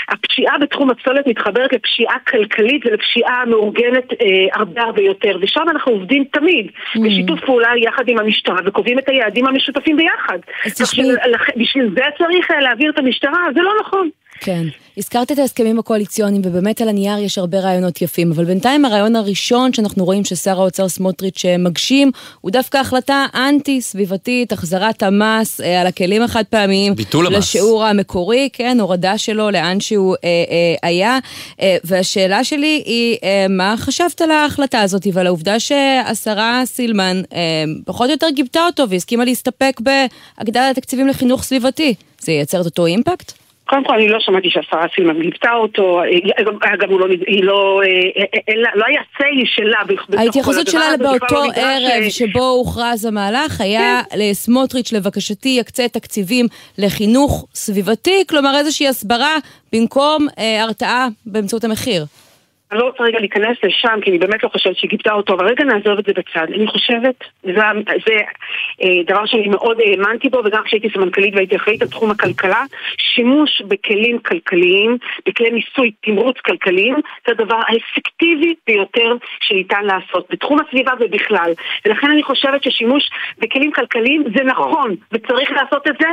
הפשיעה בתחום הפסולת מתחברת לפשיעה כלכלית ולפשיעה מאורגנת הרבה הרבה יותר, ושם אנחנו עובדים תמיד בשיתוף פעולה יחד עם המשטרה, וקובעים את היעדים המשותפים ביחד. בשביל זה צריך להעביר את המשטרה, זה לא נכון. כן, הזכרת את ההסכמים הקואליציוניים, ובאמת על הנייר יש הרבה רעיונות יפים, אבל בינתיים הרעיון הראשון שאנחנו רואים ששר האוצר סמוטריץ' מגשים, הוא דווקא החלטה אנטי-סביבתית, החזרת המס על הכלים החד פעמיים, ביטול המס. לשיעור המקורי, כן, הורדה שלו לאן שהוא אה, אה, היה, אה, והשאלה שלי היא, אה, מה חשבת על ההחלטה הזאת, ועל העובדה שהשרה סילמן אה, פחות או יותר גיבתה אותו, והסכימה להסתפק בהגדלת התקציבים לחינוך סביבתי, זה ייצר את אותו אימפקט? קודם כל, אני לא שמעתי שהשרה סילמן גיבתה אותו, אגב, היא לא, לא היה צי שלה. ההתייחסות שלה באותו ערב שבו הוכרז המהלך, היה לסמוטריץ' לבקשתי יקצה תקציבים לחינוך סביבתי, כלומר איזושהי הסברה במקום הרתעה באמצעות המחיר. אני לא רוצה רגע להיכנס לשם, כי אני באמת לא חושבת שגיבתה אותו, אבל רגע נעזוב את זה בצד. אני חושבת, זה דבר שאני מאוד האמנתי בו, וגם כשהייתי סמנכלית והייתי אחראית על תחום הכלכלה, שימוש בכלים כלכליים, בכלי ניסוי תמרוץ כלכליים, זה הדבר האפקטיבי ביותר שניתן לעשות, בתחום הסביבה ובכלל. ולכן אני חושבת ששימוש בכלים כלכליים זה נכון, וצריך לעשות את זה.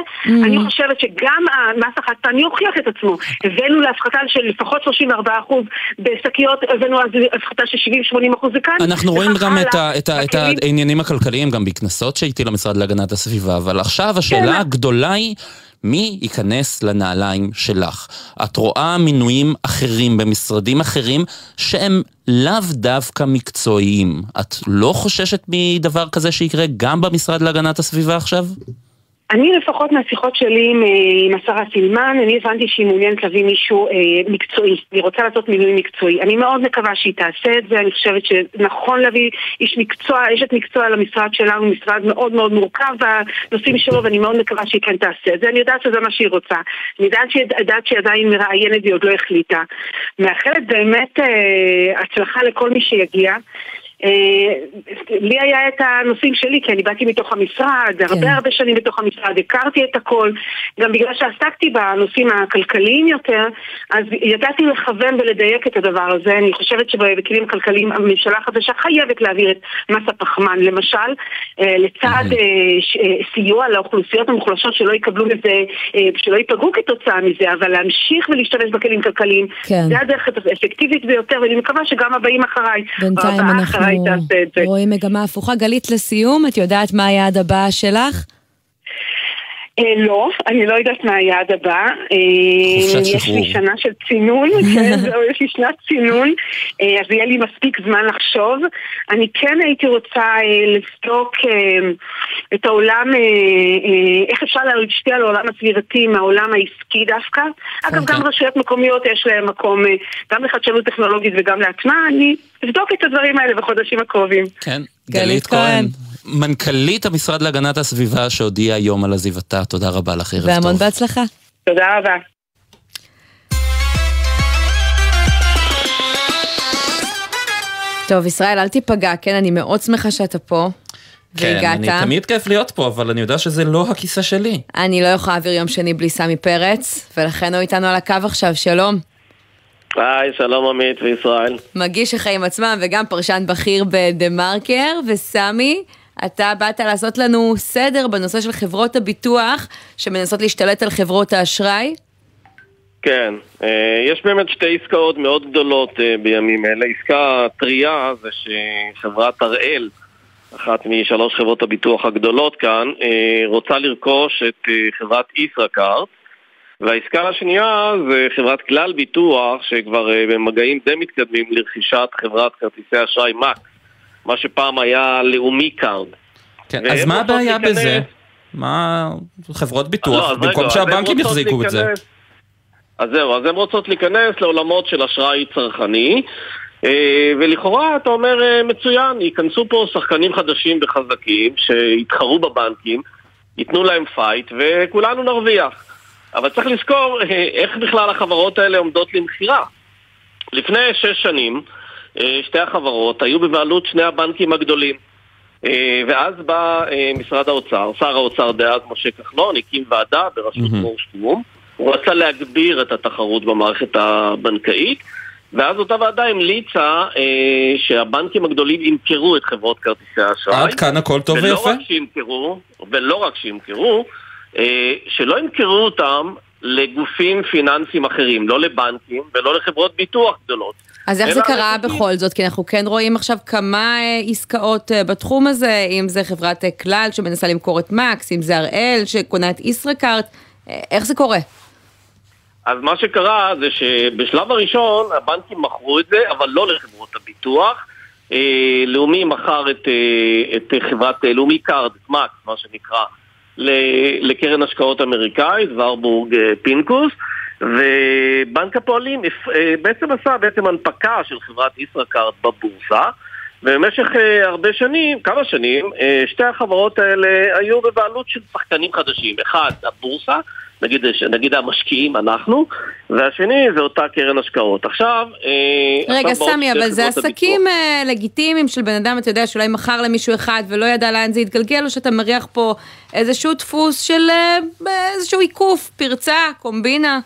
אני חושבת שגם המס החד פעמי הוכיח את עצמו. הבאנו להפחתה של לפחות שלושים וארבעה אחוז בסקי הבאנו אז הפחתה של שבעים עד שמונים אחוז כאן. אנחנו רואים גם את העניינים הכלכליים, גם בכנסות שהייתי למשרד להגנת הסביבה, אבל עכשיו השאלה הגדולה היא, מי ייכנס לנעליים שלך? את רואה מינויים אחרים במשרדים אחרים שהם לאו דווקא מקצועיים. את לא חוששת מדבר כזה שיקרה גם במשרד להגנת הסביבה עכשיו? אני לפחות מהשיחות שלי עם השרה סילמן, אני הבנתי שהיא מעוניינת להביא מישהו מקצועי. היא רוצה לעשות מינוי מקצועי. אני מאוד מקווה שהיא תעשה את זה, אני חושבת שנכון להביא איש מקצוע, יש את מקצוע למשרד שלנו, משרד מאוד מאוד מורכב, והנושאים שלו, ואני מאוד מקווה שהיא כן תעשה את זה. אני יודעת שזה מה שהיא רוצה. אני יודעת שהיא עדיין מראיינת והיא עוד לא החליטה. מאחלת באמת הצלחה לכל מי שיגיע. לי היה את הנושאים שלי, כי אני באתי מתוך המשרד, הרבה הרבה שנים בתוך המשרד, הכרתי את הכל, גם בגלל שעסקתי בנושאים הכלכליים יותר, אז ידעתי לכוון ולדייק את הדבר הזה. אני חושבת שבכלים כלכליים הממשלה החדשה חייבת להעביר את מס הפחמן, למשל, לצד סיוע לאוכלוסיות המוחלשות שלא יקבלו מזה, שלא ייפגעו כתוצאה מזה, אבל להמשיך ולהשתמש בכלים כלכליים, זה הדרך האפקטיבית ביותר, ואני מקווה שגם הבאים אחריי, הבאה אחריי, רואים מגמה הפוכה. גלית, לסיום, את יודעת מה היעד הבא שלך? לא, אני לא יודעת מה היעד הבא. יש לי שנה של צינון, יש לי שנת צינון, אז יהיה לי מספיק זמן לחשוב. אני כן הייתי רוצה לבדוק את העולם, איך אפשר להשפיע על העולם הסביבתי מהעולם העסקי דווקא. אגב, גם רשויות מקומיות יש להם מקום, גם לחדשנות טכנולוגית וגם להטמעה. אני לבדוק את הדברים האלה בחודשים הקרובים. כן, גלית כהן, מנכלית המשרד להגנת הסביבה שהודיעה היום על עזיבתה. תודה רבה לך, ערב טוב. והמון בהצלחה. תודה רבה. טוב, ישראל, אל תיפגע, כן? אני מאוד שמחה שאתה פה. כן, והגעת. אני תמיד כיף להיות פה, אבל אני יודע שזה לא הכיסא שלי. אני לא יכולה להעביר יום שני בלי סמי פרץ, ולכן הוא איתנו על הקו עכשיו. שלום. היי, שלום עמית וישראל. מגיש החיים עצמם וגם פרשן בכיר בדמרקר, וסמי, אתה באת לעשות לנו סדר בנושא של חברות הביטוח, שמנסות להשתלט על חברות האשראי? כן, יש באמת שתי עסקאות מאוד גדולות בימים אלה. עסקה טריה זה שחברת אראל, אחת משלוש חברות הביטוח הגדולות כאן, רוצה לרכוש את חברת איסרקארט, והעסקה השנייה זה חברת כלל ביטוח, שכבר במגעים די מתקדמים לרכישת חברת כרטיסי אשראי מקס, מה שפעם היה לאומי קארד. כן, אז מה הבעיה בזה? מה חברות ביטוח, במקום שהבנקים יחזיקו את זה? אז זהו, אז הן רוצות להיכנס לעולמות של אשראי צרכני, ולכאורה אתה אומר מצוין, ייכנסו פה שחקנים חדשים וחזקים שהתחרו בבנקים, ייתנו להם פייט וכולנו נרוויח. אבל צריך לזכור איך בכלל החברות האלה עומדות למחירה. לפני שש שנים שתי החברות היו בבעלות שני הבנקים הגדולים, ואז בא משרד האוצר, שר האוצר דאז משה כחלון, הקים ועדה בראשות מור שטרום, הוא רצה להגביר את התחרות במערכת הבנקאית, ואז אותה ועדה המליצה שהבנקים הגדולים ימכרו את חברות כרטיסי האשראי. עד כאן הכל טוב ויפה? ולא רק שימכרו, ולא רק שימכרו, שלא ימכרו אותם לגופים פיננסיים אחרים, לא לבנקים ולא לחברות ביטוח גדולות. אז איך זה קרה בכל זאת? כי אנחנו כן רואים עכשיו כמה עסקאות בתחום הזה, אם זה חברת כלל שמנסה למכור את מקס, אם זה אראל שקונה את איסרקארט, איך זה קורה? אז מה שקרה זה שבשלב הראשון הבנקים מכרו את זה, אבל לא לחברות הביטוח. לאומי מכר את, את חברת לאומי קארד, את מקס, מה שנקרא, לקרן השקעות אמריקאית, ורבורג פינקוס, ובנק הפועלים בעצם עשה בעצם הנפקה של חברת ישראכרט בבורסה, ובמשך הרבה שנים, כמה שנים, שתי החברות האלה היו בבעלות של שחקנים חדשים. אחד, הבורסה, נגיד, נגיד המשקיעים אנחנו, והשני זה אותה קרן השקעות. עכשיו... רגע, סמי, אבל זה עסקים הביטוח. לגיטימיים של בן אדם, אתה יודע, שאולי מחר למישהו אחד ולא ידע לאן זה יתגלגל, או שאתה מריח פה איזשהו דפוס של איזשהו עיקוף, פרצה, קומבינה.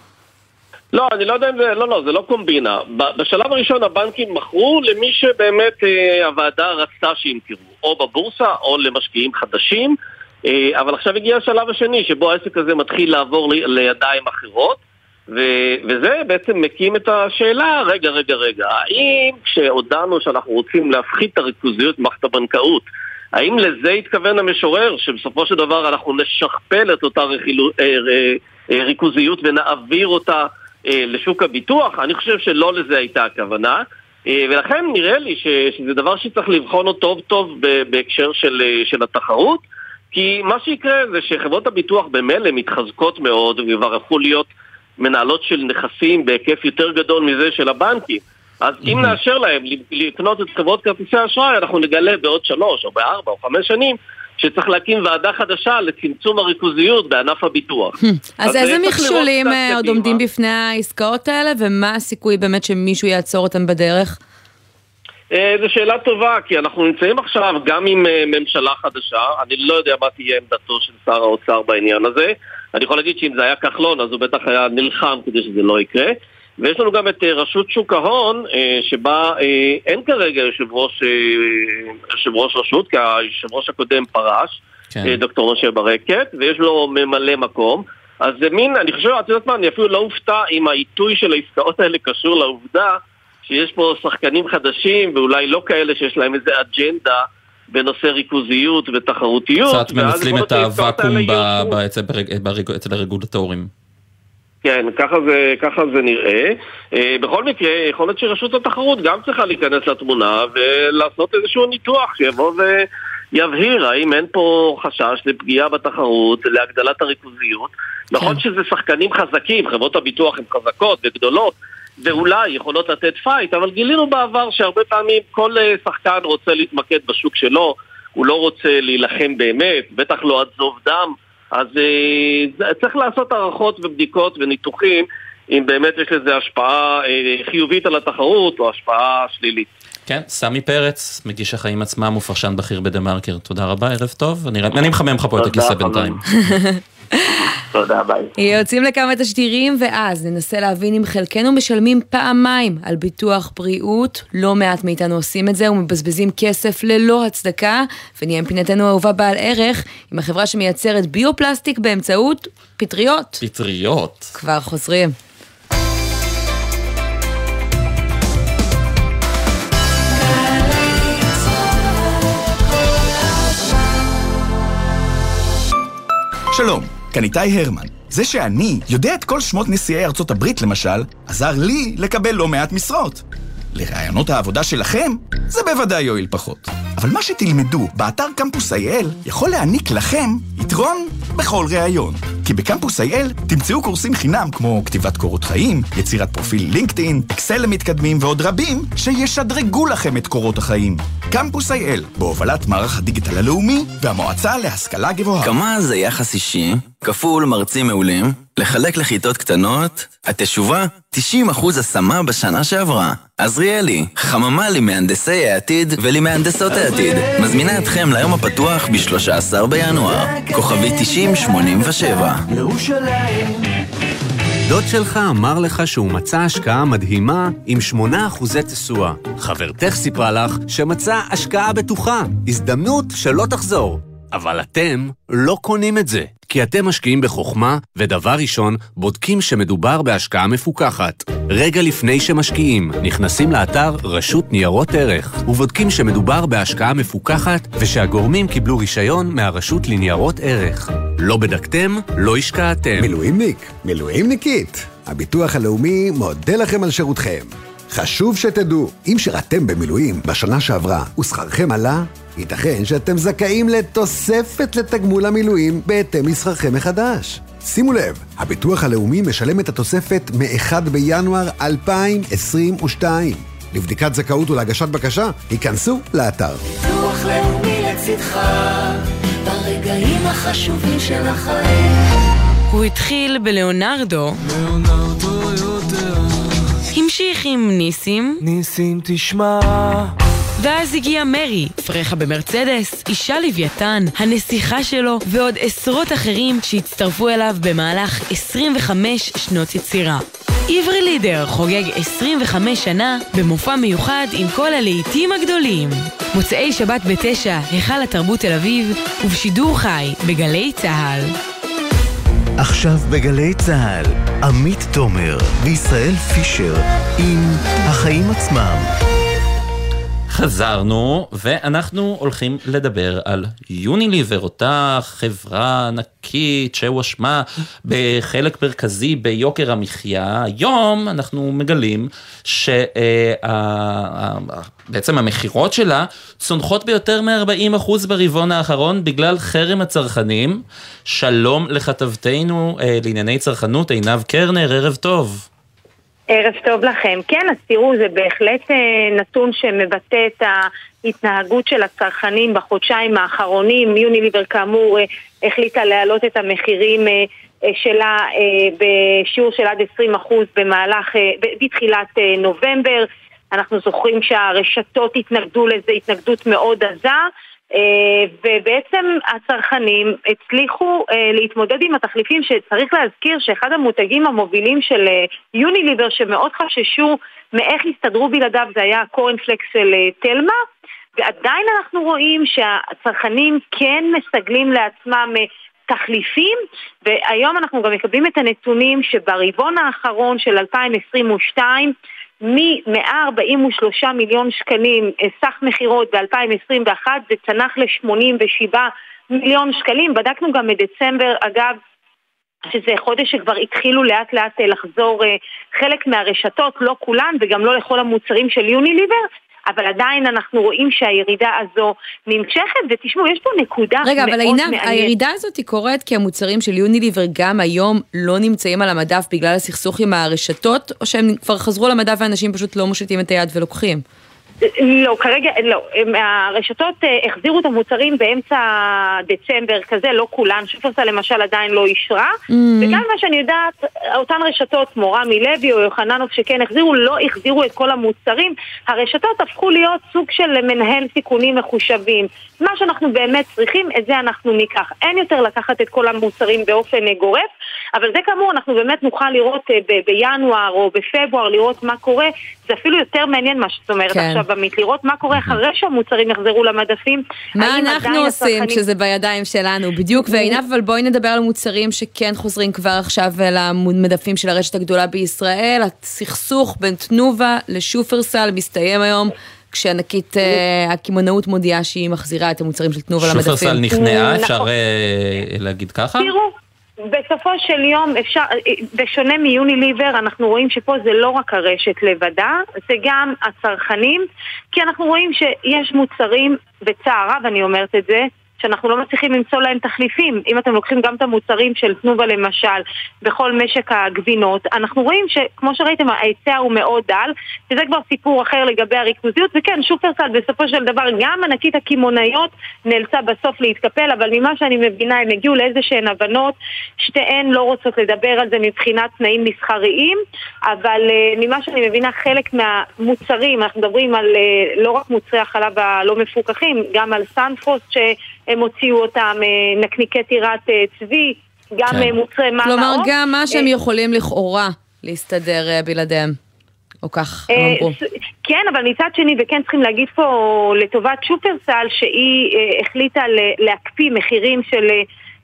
לא, אני לא יודע אם זה, לא, לא, זה לא קומבינה. בשלב הראשון הבנקים מכרו למי שבאמת אה, הוועדה רצתה שימכרו, או בבורסה, או למשקיעים חדשים, אה, אבל עכשיו הגיע השלב השני, שבו העסק הזה מתחיל לעבור לי, לידיים אחרות, ו, וזה בעצם מקים את השאלה, רגע, רגע, רגע, האם כשהודענו שאנחנו רוצים להפחית את הריכוזיות במערכת הבנקאות, האם לזה התכוון המשורר, שבסופו של דבר אנחנו נשכפל את אותה רכילו, אה, אה, אה, ריכוזיות ונעביר אותה, לשוק הביטוח? אני חושב שלא לזה הייתה הכוונה, ולכן נראה לי שזה דבר שצריך לבחון אותו טוב טוב בהקשר של, של התחרות, כי מה שיקרה זה שחברות הביטוח במילא מתחזקות מאוד וכבר הפכו להיות מנהלות של נכסים בהיקף יותר גדול מזה של הבנקים, אז אם נאשר להם לקנות את חברות כרטיסי האשראי, אנחנו נגלה בעוד שלוש או בארבע או חמש שנים שצריך להקים ועדה חדשה לצמצום הריכוזיות בענף הביטוח. אז איזה מכשולים עוד עומדים בפני העסקאות האלה, ומה הסיכוי באמת שמישהו יעצור אותם בדרך? זו שאלה טובה, כי אנחנו נמצאים עכשיו גם עם ממשלה חדשה, אני לא יודע מה תהיה עמדתו של שר האוצר בעניין הזה, אני יכול להגיד שאם זה היה כחלון, אז הוא בטח היה נלחם כדי שזה לא יקרה, ויש לנו גם את רשות שוק ההון, שבה אין כרגע יושב ראש, יושב ראש רשות, כי היושב ראש הקודם פרש, כן. דוקטור משה ברקת, ויש לו ממלא מקום. אז זה מין, אני חושב, את יודעת מה, אני אפילו לא הופתע אם העיתוי של העסקאות האלה קשור לעובדה שיש פה שחקנים חדשים, ואולי לא כאלה שיש להם איזה אג'נדה בנושא ריכוזיות ותחרותיות. קצת מנצלים את הוואקום אצל ברג... הרגולטורים. כן, ככה זה, ככה זה נראה. בכל מקרה, יכול להיות שרשות התחרות גם צריכה להיכנס לתמונה ולעשות איזשהו ניתוח שיבוא ויבהיר האם אין פה חשש לפגיעה בתחרות, להגדלת הריכוזיות. נכון שזה שחקנים חזקים, חברות הביטוח הן חזקות וגדולות, ואולי יכולות לתת פייט, אבל גילינו בעבר שהרבה פעמים כל שחקן רוצה להתמקד בשוק שלו, הוא לא רוצה להילחם באמת, בטח לא עד זוב דם, אז צריך לעשות הערכות ובדיקות וניתוחים אם באמת יש לזה השפעה חיובית על התחרות או השפעה שלילית. כן, סמי פרץ, מגיש החיים עצמם ופרשן בכיר בדמרקר. תודה רבה, ערב טוב. אני מחמם לך פה את הכיסא בינתיים. תודה, ביי. יוצאים לכמה תשדירים ואז ננסה להבין אם חלקנו משלמים פעמיים על ביטוח בריאות. לא מעט מאיתנו עושים את זה ומבזבזים כסף ללא הצדקה, ונהיה עם פינתנו אהובה בעל ערך עם החברה שמייצרת ביופלסטיק באמצעות פטריות. פטריות. כבר חוזרים. שלום, כאן איתי הרמן. זה שאני יודע את כל שמות נשיאי ארצות הברית למשל, עזר לי לקבל לא מעט משרות. לרעיונות העבודה שלכם, זה בוודאי יועיל פחות. אבל מה שתלמדו באתר קמפוס איי אל יכול להעניק לכם יתרון בכל ראיון. כי בקמפוס איי אל תמצאו קורסים חינם כמו כתיבת קורות חיים, יצירת פרופיל לינקדאין, אקסל למתקדמים ועוד רבים שישדרגו לכם את קורות החיים. קמפוס איי אל, בהובלת מערך הדיגיטל הלאומי והמועצה להשכלה גבוהה. כמה זה יחס אישי, כפול מרצים מעולים, לחלק לכיתות קטנות, התשובה תשעים אחוז השמה בשנה שעברה. אז ריאלי, חממה למהנדסי העתיד ולמהנדסות העתיד. מזמינה אתכם ליום הפתוח ב-שלושה עשר בינואר, כוכבי תשעים שמונים ושבע. דוד שלך אמר לך שהוא מצא השקעה מדהימה עם שמונה אחוזי תשואה. חברתך סיפרה לך שמצא השקעה בטוחה, הזדמנות שלא תחזור. אבל אתם לא קונים את זה, כי אתם משקיעים בחוכמה, ודבר ראשון, בודקים שמדובר בהשקעה מפוקחת. רגע לפני שמשקיעים, נכנסים לאתר רשות ניירות ערך, ובודקים שמדובר בהשקעה מפוקחת, ושהגורמים קיבלו רישיון מהרשות לניירות ערך. לא בדקתם, לא השקעתם. מילואימניק, מילואימניקית. הביטוח הלאומי מודה לכם על שירותכם. חשוב שתדעו, אם שרתם במילואים בשנה שעברה ושכרכם עלה, ייתכן שאתם זכאים לתוספת לתגמול המילואים בהתאם לשכרכם מחדש. שימו לב, הביטוח הלאומי משלם את התוספת מ-אחד בינואר אלפיים עשרים ושתיים. לבדיקת זכאות ולהגשת בקשה, היכנסו לאתר. ביטוח לאומי לצדך, ברגעים החשובים של החיים. הוא התחיל בלאונרדו. לאונרדו יודע. המשיך עם ניסים. ניסים תשמע. ואז הגיע מרי, פרחה במרצדס, אישה לוויתן, הנסיכה שלו ועוד עשרות אחרים שהצטרפו אליו במהלך עשרים וחמש שנות יצירה. עברי לידר חוגג עשרים וחמש שנה במופע מיוחד עם כל הלהיטים הגדולים. מוצאי שבת בתשע, היכל התרבות תל אביב, ובשידור חי בגלי צהל. עכשיו בגלי צהל, עמית תומר וישראל פישר עם החיים עצמם. חזרנו, ואנחנו הולכים לדבר על יוניליבר, אותה חברה ענקית שהואשמה בחלק מרכזי ביוקר המחיה. היום אנחנו מגלים שבעצם המחירות שלה צונחות ביותר מ-ארבעים אחוז ברבעון האחרון בגלל חרם הצרכנים. שלום לכתבתנו לענייני צרכנות, עינב קרנר, ערב טוב. ערב טוב לכם. כן, אז תראו, זה בהחלט נתון שמבטא את ההתנהגות של הצרכנים בחודשיים האחרונים. יוניליבר כאמור החליטה להעלות את המחירים שלה בשיעור של עד עשרים אחוז במהלך, בתחילת נובמבר. אנחנו זוכרים שהרשתות התנגדו לזה, התנגדות מאוד עזה, ובעצם הצרכנים הצליחו להתמודד עם התחליפים. שצריך להזכיר שאחד המותגים המובילים של יוניליבר שמאוד חששו מאיך יסתדרו בלעדיו זה היה הקורנפלקס של תלמה, ועדיין אנחנו רואים שהצרכנים כן מסגלים לעצמם תחליפים. והיום אנחנו גם מקבלים את הנתונים שברבעון האחרון של אלפיים עשרים ושתיים מ-מאה ארבעים ושלושה מיליון שקלים סך מחירות ב-אלפיים עשרים ואחת זה צנח ל-שמונים ושבעה מיליון שקלים. בדקנו גם מדצמבר, אגב, שזה חודש שכבר התחילו לאט לאט לחזור חלק מהרשתות, לא כולן וגם לא לכל המוצרים של יוניליבר, אבל עדיין אנחנו רואים שהירידה הזו נמשכת. ותשמעו, יש פה נקודה מאוד מעניינת. רגע, אבל עינב, הירידה הזאת היא קורית כי המוצרים של יוניליבר גם היום לא נמצאים על המדף בגלל הסכסוך עם הרשתות, או שהם כבר חזרו למדף ואנשים פשוט לא מושטים את היד ולוקחים? לא, כרגע, לא. הרשתות החזירו את המוצרים באמצע דצמבר כזה, לא כולן. שופרסל למשל עדיין לא אישרה. וגם מה שאני יודעת, אותן רשתות, מורמי לוי או יוחננוף שכן החזירו, לא החזירו את כל המוצרים. הרשתות הפכו להיות סוג של מנהל סיכונים מחושבים. מה שאנחנו באמת צריכים, את זה אנחנו ניקח. אין יותר לקחת את כל המוצרים באופן גורף, אבל זה כאמור, אנחנו באמת נוכל לראות בינואר או בפברואר, לראות מה קורה. זה אפילו יותר מעניין מה שאת אומרת עכשיו. לראות מה קורה אחרי שהמוצרים יחזרו למדפים. מה אנחנו עושים כשזה בידיים שלנו, בדיוק. ועינב, אבל בואי נדבר על מוצרים שכן חוזרים כבר עכשיו למדפים של הרשת הגדולה בישראל. הסכסוך בין תנובה לשופרסל מסתיים היום, כשענקית הקימונאות מודיעה שהיא מחזירה את המוצרים של תנובה למדפים. שופרסל נכנעה, אפשר להגיד ככה? תראו, בסופו של יום, אפשר, בשונה מיוניליבר, אנחנו רואים שפה זה לא רק הרשת לבדה, זה גם הצרכנים, כי אנחנו רואים שיש מוצרים, בצערה, ואני אומרת את זה, שאנחנו לא מצליחים למצוא להם תחליפים. אם אתם לוקחים גם את המוצרים של תנובה למשל, בכל משק הגבינות, אנחנו רואים שכמו שראיתם, ההיצע הוא מאוד דל, שזה כבר סיפור אחר לגבי הריכוזיות, וכן, שופרסל בסופו של דבר, גם ענקית הכימוניות נאלצה בסוף להתקפל, אבל ממה שאני מבינה, הם הגיעו לאיזשהן הבנות, שתיהן לא רוצות לדבר על זה מבחינת תנאים מסחריים, אבל ממה שאני מבינה, חלק מהמוצרים, אנחנו מדברים על לא רק מוצרי החלב הלא מפוקחים, גם על סנפוס ש הם הוציאו אותם, נקניקי טירת צבי, גם כן. מוצרי מה כלומר, מהאור. גם מה שהם יכולים לכאורה להסתדר בלעדיהם, או כך, אמרו. כן, אבל מצד שני, וכן צריכים להגיד פה לטובת שופרסל, שהיא החליטה להקפיא מחירים של,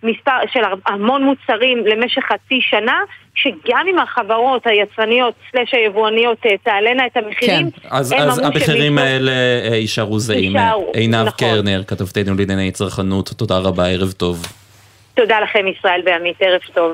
מספר, של המון מוצרים למשך חצי שנה, שגם אם החברות היצרניות סלש היבואניות תעלנה את המחירים, כן, אז, אז המחירים האלה יישארו זהים. עינב קרנר, כתבתנו לענייני צרכנות, תודה רבה, ערב טוב. תודה לכם ישראל ועמית, ערב טוב.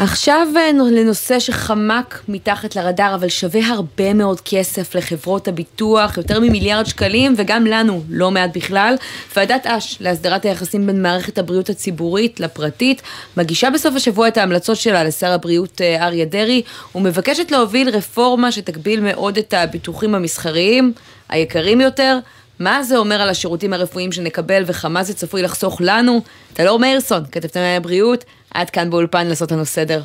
עכשיו לנושא שחמק מתחת לרדאר, אבל שווה הרבה מאוד כסף לחברות הביטוח, יותר ממיליארד שקלים, וגם לנו, לא מעט בכלל. ועדת אש, להסדרת היחסים בין מערכת הבריאות הציבורית לפרטית, מגישה בסוף השבוע את ההמלצות שלה לשר הבריאות אריה דרעי, ומבקשת להוביל רפורמה שתגביל מאוד את הביטוחים המסחריים, היקרים יותר. מה זה אומר על השירותים הרפואיים שנקבל, וכמה זה צפוי לחסוך לנו? תלור מאירסון, כתבת מעי הבריאות, עד כאן באולפן לעשות לנו סדר.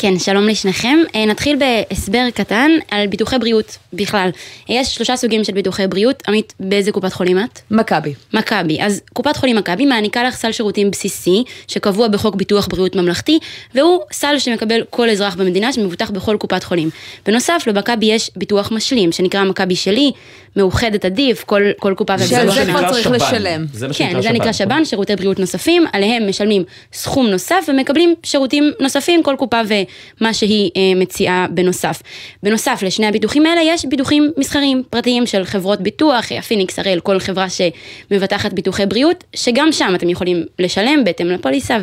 כן, שלום לשניכם. נתחיל בהסבר קטן על ביטוחי בריאות בכלל. יש שלושה סוגים של ביטוחי בריאות. עמית, באיזה קופת חולים את? מכבי. מכבי. אז קופת חולים מכבי מעניקה לך סל שירותים בסיסי, שקבוע בחוק ביטוח בריאות ממלכתי, והוא סל שמקבל כל אזרח במדינה, שמבוטח בכל קופת חולים. בנוסף, למכבי יש ביטוח משלים, שנקרא מכבי שלי, מאוחדת עדיף, כל, כל קופה ובסדר. שזה כבר צריך לשלם. זה כן, זה נקרא שבן, שירותי בריאות נוספים, עליהם משלמים סכום נוסף ומקבלים שירותים נוספים, כל קופה ו... מה שהיא מציעה בנוסף. בנוסף, לשני הביטוחים האלה יש ביטוחים מסחריים, פרטיים של חברות ביטוח, הפיניקס, הראל, כל חברה שמבטחת ביטוחי בריאות, שגם שם אתם יכולים לשלם בהתאם לפוליסה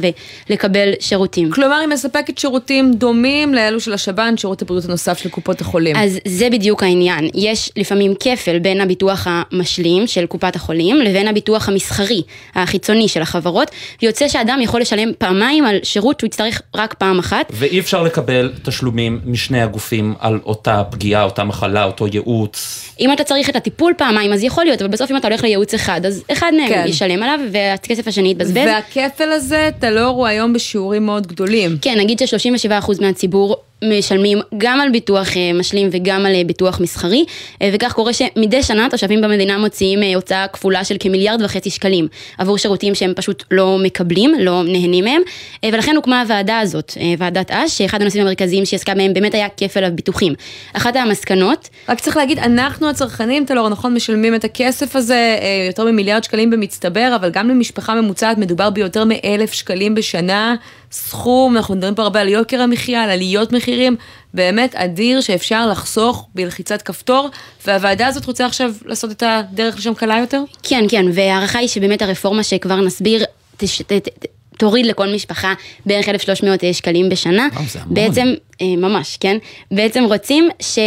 ולקבל שירותים. כלומר, היא מספקת שירותים דומים לאלו של השב"ן, שירות הבריאות הנוסף של קופות החולים. אז זה בדיוק העניין. יש לפעמים כפל בין הביטוח המשלים של קופת החולים לבין הביטוח המסחרי, החיצוני של החברות, ויוצא שאדם יכול לשלם פעמיים על שירות שהוא יצטרך רק פעם אחת. ואי אפשר לקבל תשלומים משני הגופים על אותה פגיעה, אותה מחלה, אותו ייעוץ. אם אתה צריך את הטיפול פעמיים, אז יכול להיות, אבל בסוף אם אתה הולך לייעוץ אחד, אז אחד מהם כן. ישלם עליו, והכסף השני יתבזבז. והכפל הזה, תלור הוא היום בשיעורים מאוד גדולים. כן, נגיד ש-שלושים ושבעה אחוז מהציבור משלמים גם על ביטוח משלים וגם על ביטוח מסחרי, וכך קורה שמדי שנה תושבים במדינה מוציאים הוצאה כפולה של כמיליארד וחצי שקלים עבור שירותים שהם פשוט לא מקבלים, לא נהנים מהם, ולכן הוקמה הוועדה הזאת, ועדת אש, שאחד הנושאים המרכזיים שעסקה בהם באמת היה כפל הביטוחים. אחת המסקנות... רק צריך להגיד, אנחנו הצרכנים, תלור, נכון, משלמים את הכסף הזה, יותר ממיליארד שקלים במצטבר, אבל גם למשפחה ממוצעת מדובר ביותר מאלף שקלים בשנה, סכום, אנחנו מדברים פה הרבה על יוקר המחיה, על עליות מחירים, באמת אדיר שאפשר לחסוך בלחיצת כפתור, והוועדה הזאת רוצה עכשיו לעשות את הדרך לשם קלה יותר? כן, כן, והערכה היא שבאמת הרפורמה שכבר נסביר, תש... ת... ת... תוריד לכל משפחה בערך אלף ושלוש מאות שקלים בשנה. בעצם, ממש, כן, בעצם רוצים ש...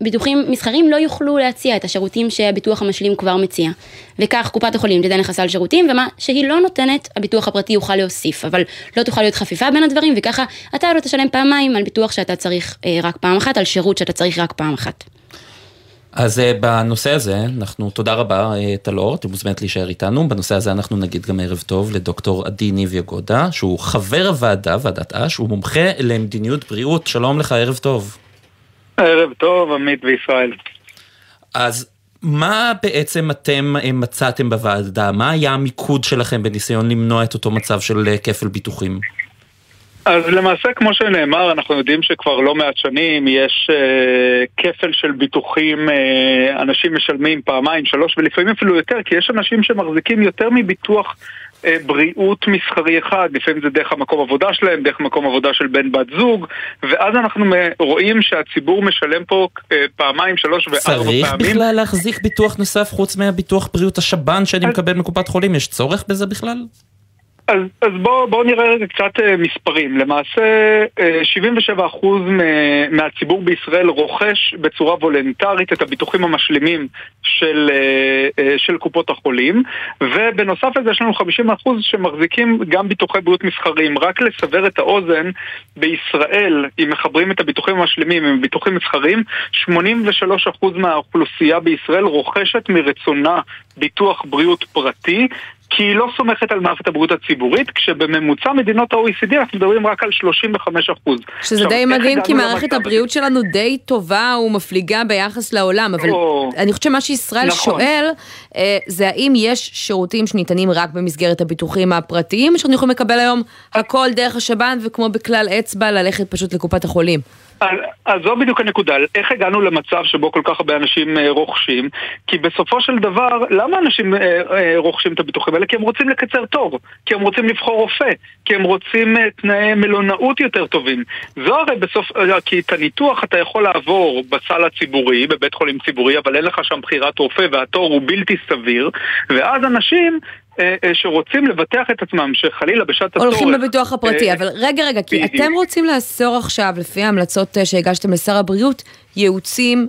ביטוחים מסחרים לא יוכלו להציע את השירותים שהביטוח המשלים כבר מציע. וכך קופת החולים תדע נכסה על שירותים, ומה שהיא לא נותנת, הביטוח הפרטי יוכל להוסיף, אבל לא תוכל להיות חפיפה בין הדברים, וככה אתה לא תשלם פעמיים על ביטוח שאתה צריך רק פעם אחת, על שירות שאתה צריך רק פעם אחת. אז בנושא הזה, אנחנו, תודה רבה, תלור, אתם מוזמנת להישאר איתנו. בנושא הזה אנחנו נגיד גם ערב טוב לדוקטור עדי ניב יגודה, שהוא חבר הוועדה, ועדת אש, הוא מומחה למדיניות בריאות. שלום לך, ערב טוב. ערב טוב, עמית וישראל. אז מה בעצם אתם מצאתם בוועדה? מה היה המיקוד שלכם בניסיון למנוע את אותו מצב של כפל ביטוחים? אז למעשה, כמו שנאמר, אנחנו יודעים שכבר לא מעט שנים יש אה, כפל של ביטוחים, אה, אנשים משלמים פעמיים, שלוש, ולפעמים אפילו יותר, כי יש אנשים שמחזיקים יותר מביטוח בריאות מסחרי אחד, לפעמים זה דרך המקום עבודה שלהם, דרך מקום עבודה של בן בת זוג, ואז אנחנו רואים שהציבור משלם פה פעמיים, שלוש וארבע פעמים. צריך בכלל להחזיק ביטוח נוסף חוץ מהביטוח בריאות השב"ן שאני מקבל מקופת חולים, יש צורך בזה בכלל? אז, אז בואו בוא נראה רגע קצת אה, מספרים. למעשה, אה, שבעים ושבע אחוז מהציבור בישראל רוכש בצורה וולנטרית את הביטוחים המשלימים של, אה, אה, של קופות החולים, ובנוסף לזה יש לנו חמישים אחוז שמחזיקים גם ביטוחי בריאות מסחריים. רק לסבר את האוזן, בישראל, אם מחברים את הביטוחים המשלימים עם ביטוחים מסחריים, שמונים ושלושה אחוז מהאוכלוסייה בישראל רוכשת מרצונה ביטוח בריאות פרטי, כי היא לא סומכת על מערכת הבריאות הציבורית, כשבממוצע מדינות ה-או אי סי די אנחנו מדברים רק על שלושים וחמישה אחוז. שזה די מדהים, כי מערכת הבריאות שלנו די טובה ומפליגה ביחס לעולם, אבל אני חושבת שמה שישראל שואל, זה האם יש שירותים שניתנים רק במסגרת הביטוחים הפרטיים, שאנחנו יכולים לקבל היום הכל דרך השב"ן, וכמו בכלל אצבע, ללכת פשוט לקופת החולים. אז זו בדיוק הנקודה, איך הגענו למצב שבו כל כך הרבה אנשים רוכשים? כי בסופו של דבר, למה אנשים רוכשים את הביטוחים האלה? כי הם רוצים לקצר תור, כי הם רוצים לבחור רופא, כי הם רוצים תנאי מלונאות יותר טובים. זו הרי בסוף, כי את הניתוח אתה יכול לעבור בסל הציבורי, בבית חולים ציבורי, אבל אין לך שם בחירת רופא והתור הוא בלתי סביר, ואז אנשים שרוצים לבטח את עצמם, שחלילה בשעת הצורך הולכים בביטוח הפרטי, אבל רגע רגע, כי אתם רוצים לאסור עכשיו, לפי ההמלצות שהגשתם לשר הבריאות, ייעוצים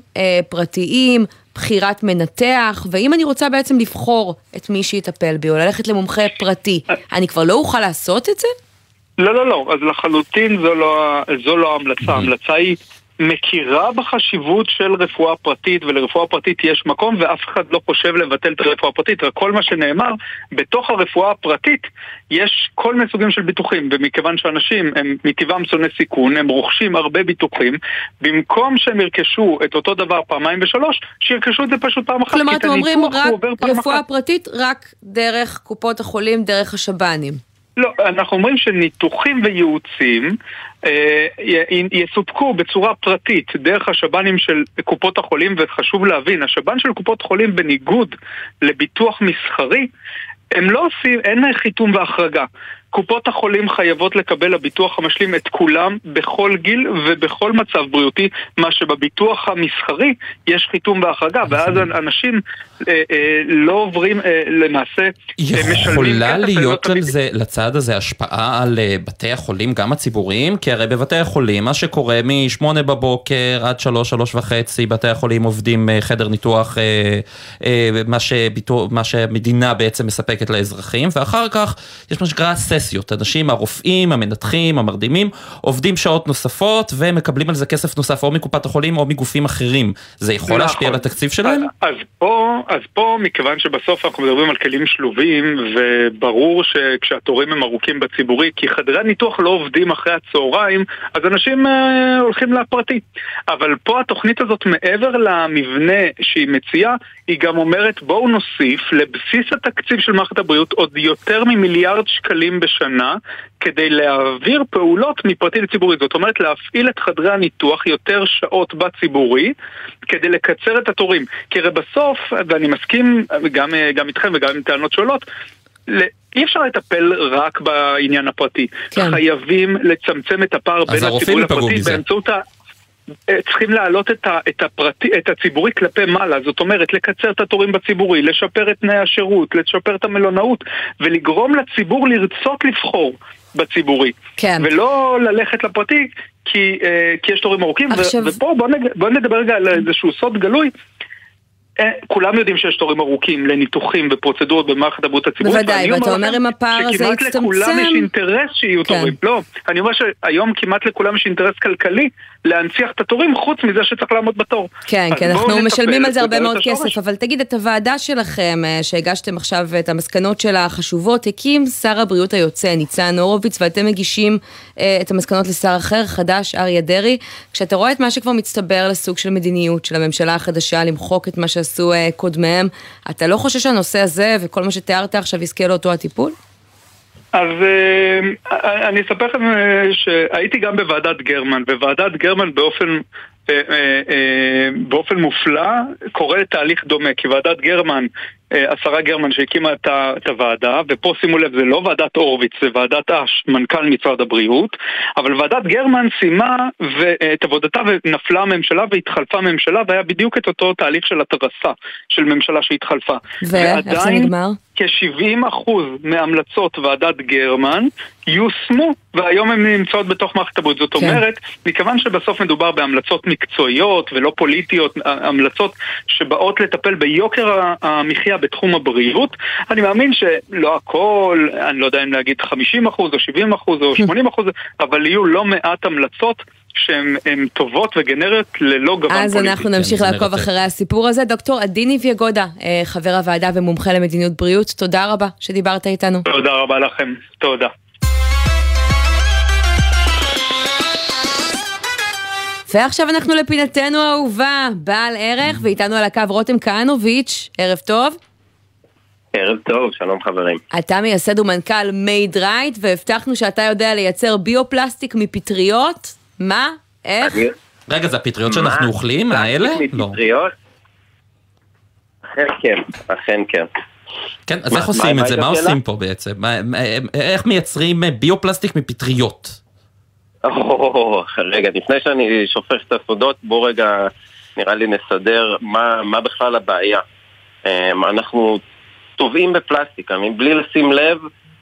פרטיים, בחירת מנתח, ואם אני רוצה בעצם לבחור את מי שיטפל בי, או ללכת למומחה פרטי, אני כבר לא אוכל לעשות את זה? לא, לא, לא, אז לחלוטין זו לא ההמלצה, ההמלצה היא מכירה בחשיבות של רפואה פרטית, ולרפואה פרטית יש מקום, ואף אחד לא חושב לבטל את הרפואה הפרטית. רק כל מה שנאמר, בתוך הרפואה הפרטית יש כל מיני סוגים של ביטוחים, ומכיוון שאנשים הם מטבעם שונאי סיכון, הם רוכשים הרבה ביטוחים, במקום שהם ירכשו את אותו דבר פעמיים ושלוש, שירכשו את זה פשוט פעם אחת. כלומר, אתם אומרים רק רפואה פרטית, רק דרך קופות החולים, דרך השב"נים. לא, אנחנו אומרים שניתוחים וייעוצים יסופקו בצורה פרטית דרך השב"נים של קופות החולים, וחשוב להבין, השב"ן של קופות חולים בניגוד לביטוח מסחרי, הם לא עושים, אין חיתום והחרגה. קופות החולים חייבות לקבל הביטוח המשלים את כולם בכל גיל ובכל מצב בריאותי, מה שבביטוח המסחרי יש חיתום והחרגה, ואז אנשים אה, אה, לא עוברים אה, למעשה משלמים. יכולה להיות על זה, לצד הזה, השפעה על בתי החולים, גם הציבוריים, כי הרי בבתי החולים, מה שקורה משמונה בבוקר עד שלוש, שלוש וחצי, בתי החולים עובדים חדר ניתוח, אה, אה, מה, שביטוח, מה שהמדינה בעצם מספקת לאזרחים, ואחר כך יש מה שקרה סס, אנשים, הרופאים, המנתחים, המרדימים, עובדים שעות נוספות ומקבלים על זה כסף נוסף או מקופת החולים או מגופים אחרים. זה יכול להשפיע על התקציב שלהם? אז פה, אז פה, מכיוון שבסוף אנחנו מדברים על כלים שלובים, וברור שכשהתורים הם ארוכים בציבורי, כי חדרי הניתוח לא עובדים אחרי הצהריים, אז אנשים אה, הולכים לפרטי. אבל פה התוכנית הזאת, מעבר למבנה שהיא מציעה, היא גם אומרת, בואו נוסיף לבסיס התקציב של מערכת הבריאות עוד יותר ממיליארד שקלים בשנה, כדי להעביר פעולות מפרטי לציבורי. זאת אומרת, להפעיל את חדרי הניתוח יותר שעות בציבורי, כדי לקצר את התורים. כי הרי בסוף, ואני מסכים גם, גם איתכם וגם עם טענות שונות, אי אפשר לטפל רק בעניין הפרטי. כן. חייבים לצמצם את הפער בין הציבורי לפרטי, באמצעות ה... צריכים להעלות את, ה, את, הפרטי, את הציבורי כלפי מעלה, זאת אומרת לקצר את התורים בציבורי, לשפר את תנאי השירות, לשפר את המלונאות ולגרום לציבור לרצות לבחור בציבורי, כן. ולא ללכת לפרטי כי, כי יש תורים ארוכים. עכשיו... ו, ופה בוא, נג, בוא נדבר רגע על איזשהו סוד גלוי, כולם יודעים שיש תורים ארוכים לניתוחים ופרוצדורות במערכת הבריאות הציבורית. בוודאי, ואתה אומר אם הפער הזה יצטמצם. שכמעט לכולם יש אינטרס שיהיו תורים. לא, אני אומר שהיום כמעט לכולם יש אינטרס כלכלי להנציח את התורים, חוץ מזה שצריך לעמוד בתור. כן, כן, אנחנו משלמים על זה הרבה מאוד כסף, אבל תגיד, את הוועדה שלכם, שהגשתם עכשיו את המסקנות שלה החשובות, הקים שר הבריאות היוצא, ניצן הורוביץ, ואתם מגישים את המסקנות לשר אחר, חדש, אריה דרעי. כשאתה רואה את מה שכבר מצטבר לסוג של מדיניות של הממשלה החדשה, למחוק את מה שעשו קודמיהם, אתה לא חושב שהנושא הזה וכל מה שתיארת עכשיו יזכה לאותו הטיפול? אז אני אספר לכם שהייתי גם בוועדת גרמן, בוועדת גרמן באופן באופן מופלא קורה תהליך דומה, כי ועדת גרמן השרה גרמן שהקימה את, את הוועדה, ופה שימו לב, זה לא ועדת אורביץ, זה ועדת אש, מנכ"ל משרד הבריאות, אבל ועדת גרמן סיימה את עבודתה ונפלה ממשלה והתחלפה ממשלה, והיה בדיוק את אותו תהליך של התרסה של ממשלה שהתחלפה. ואיך זה נגמר? כ-שבעים אחוז מהמלצות ועדת גרמן יוסמו, והיום הן נמצאות בתוך מערכת הבריאות. זאת כן. אומרת, מכיוון שבסוף מדובר בהמלצות מקצועיות ולא פוליטיות, המלצות שבאות לטפל ביוקר המחיה בתחום הבריאות, אני מאמין שלא הכל, אני לא יודע אם להגיד חמישים אחוז או שבעים אחוז או שמונים אחוז, אבל יהיו לא מעט המלצות שהן טובות וגנריות ללא גוון פוליטי. אז אנחנו נמשיך לעקוב אחרי הסיפור הזה. דוקטור עדי ניב יגודה, חבר הוועדה ומומחה למדיניות בריאות, תודה רבה שדיברת איתנו. תודה רבה לכם, תודה. ועכשיו אנחנו לפינתנו האהובה, בעל ערך, ואיתנו על הקו רותם כהנוביץ', ערב טוב. ערב טוב, שלום חברים. אתה מייסד ומנכ"ל מייד רייט, והבטחנו שאתה יודע לייצר ביופלסטיק מפטריות. מה? איך? רגע, זה הפטריות שאנחנו אוכלים, האלה? מפטריות? אכן כן, אכן כן. כן, אז איך עושים את זה? מה עושים פה בעצם? איך מייצרים ביופלסטיק מפטריות? רגע, לפני שאני שופך את הסודות, בואו רגע נראה לי נסדר מה, מה בכלל הבעיה. אנחנו טובעים בפלסטיקה, מבלי לשים לב,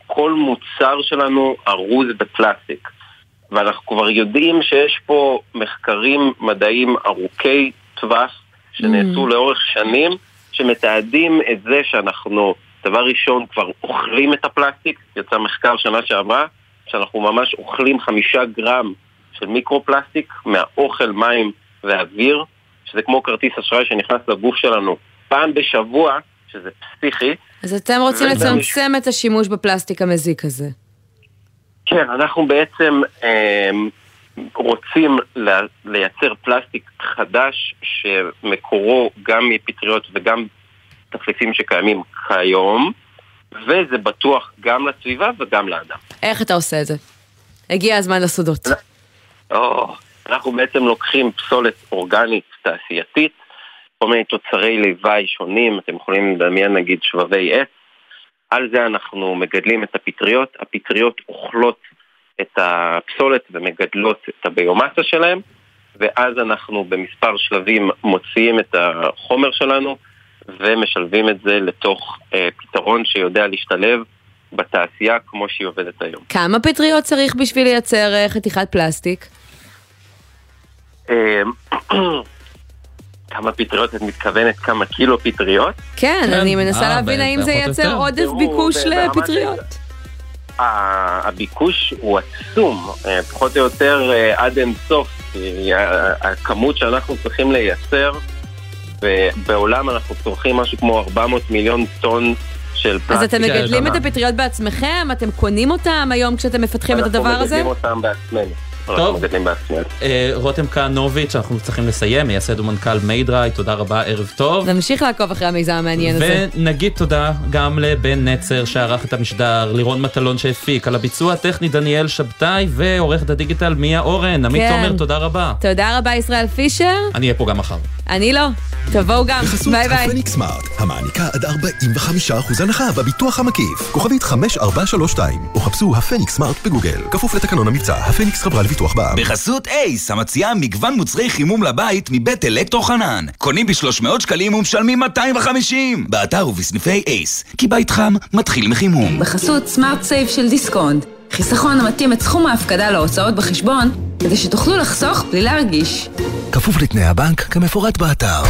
כל מוצר שלנו ארוז בפלסטיק. ואנחנו כבר יודעים שיש פה מחקרים מדעיים ארוכי טווח שנעשו לאורך שנים, שמתעדים את זה שאנחנו, דבר ראשון, כבר אוכלים את הפלסטיק, יצא מחקר שנה שעברה, שאנחנו ממש אוכלים חמישה גרם של מיקרופלסטיק מהאוכל, מים ואוויר, שזה כמו כרטיס אשראי שנכנס לגוף שלנו פעם בשבוע, שזה פסיכי. אז אתם רוצים לצמצם את השימוש בפלסטיק המזיק הזה? כן, אנחנו בעצם אה, רוצים לייצר פלסטיק חדש שמקורו גם מפטריות וגם תחליפים שקיימים כיום, וזה בטוח גם לסביבה וגם לאדם. איך אתה עושה את זה? הגיע הזמן לסודות. או, אנחנו בעצם לוקחים פסולת אורגנית תעשייתית, כל מיני תוצרי לוואי שונים, אתם יכולים לדמיין נגיד שבבי עץ, על זה אנחנו מגדלים את הפטריות, הפטריות אוכלות את הפסולת ומגדלות את הביומסה שלהם, ואז אנחנו במספר שלבים מוציאים את החומר שלנו, ומשלבים את זה לתוך אה, פתרון שיודע להשתלב בתעשייה כמו שהיא עובדת היום. כמה פטריות צריך בשביל לייצר אה, חתיכת פלסטיק? אה, כמה פטריות את מתכוונת? כמה קילו פטריות? כן, כן. אני מנסה אה, להבין האם זה ייצר עודף ביקוש לפטריות. הביקוש הוא עצום, פחות או יותר עד אין סוף. הכמות שאנחנו צריכים לייצר, ובעולם אנחנו צורכים משהו כמו ארבע מאות מיליון טון של פלסטיק. אז אתם מגדלים את הפטריות בעצמכם? אתם קונים אותם היום כשאתם מפתחים את הדבר הזה? אנחנו מגדלים אותם בעצמנו. טוב, רותם כהנוביץ', אנחנו צריכים לסיים, מייסד ומנכ"ל מיידראי, תודה רבה, ערב טוב. נמשיך לעקוב אחרי המיזם המעניין הזה. ונגיד תודה גם לבן נצר שערך את המשדר, לירון מטלון שהפיק, על הביצוע הטכני דניאל שבתאי, ועורכת הדיגיטל מיה אורן. עמית תומר, תודה רבה. תודה רבה, ישראל פישר. אני אהיה פה גם מחר. אני לא. תבואו גם. ביי ביי. הפניקס סמארט, המעניקה עד ארבעים וחמישה אחוז הנחה בביטוח המקיף. כוכבית חמש ארבע שלוש שתיים. או חפשו הפניקס סמארט בגוגל. כפוף לתקנון המבצע. הפניקס חברה ביטוח בע"מ. בחסות אייס, המציעה מגוון מוצרי חימום לבית מבית אלקטרו חנן. קונים ב-שלוש מאות שקלים ומשלמים מאתיים וחמישים. באתר ובסניפי אייס, כי בית חם מתחיל מחימום. בחסות סמארט סייף של דיסקונט. חיסכון המתאים את סכום ההפקדה להוצאות בחשבון, כדי שתוכלו לחסוך בלי להרגיש. כפוף לתנאי הבנק כמפורט באתר.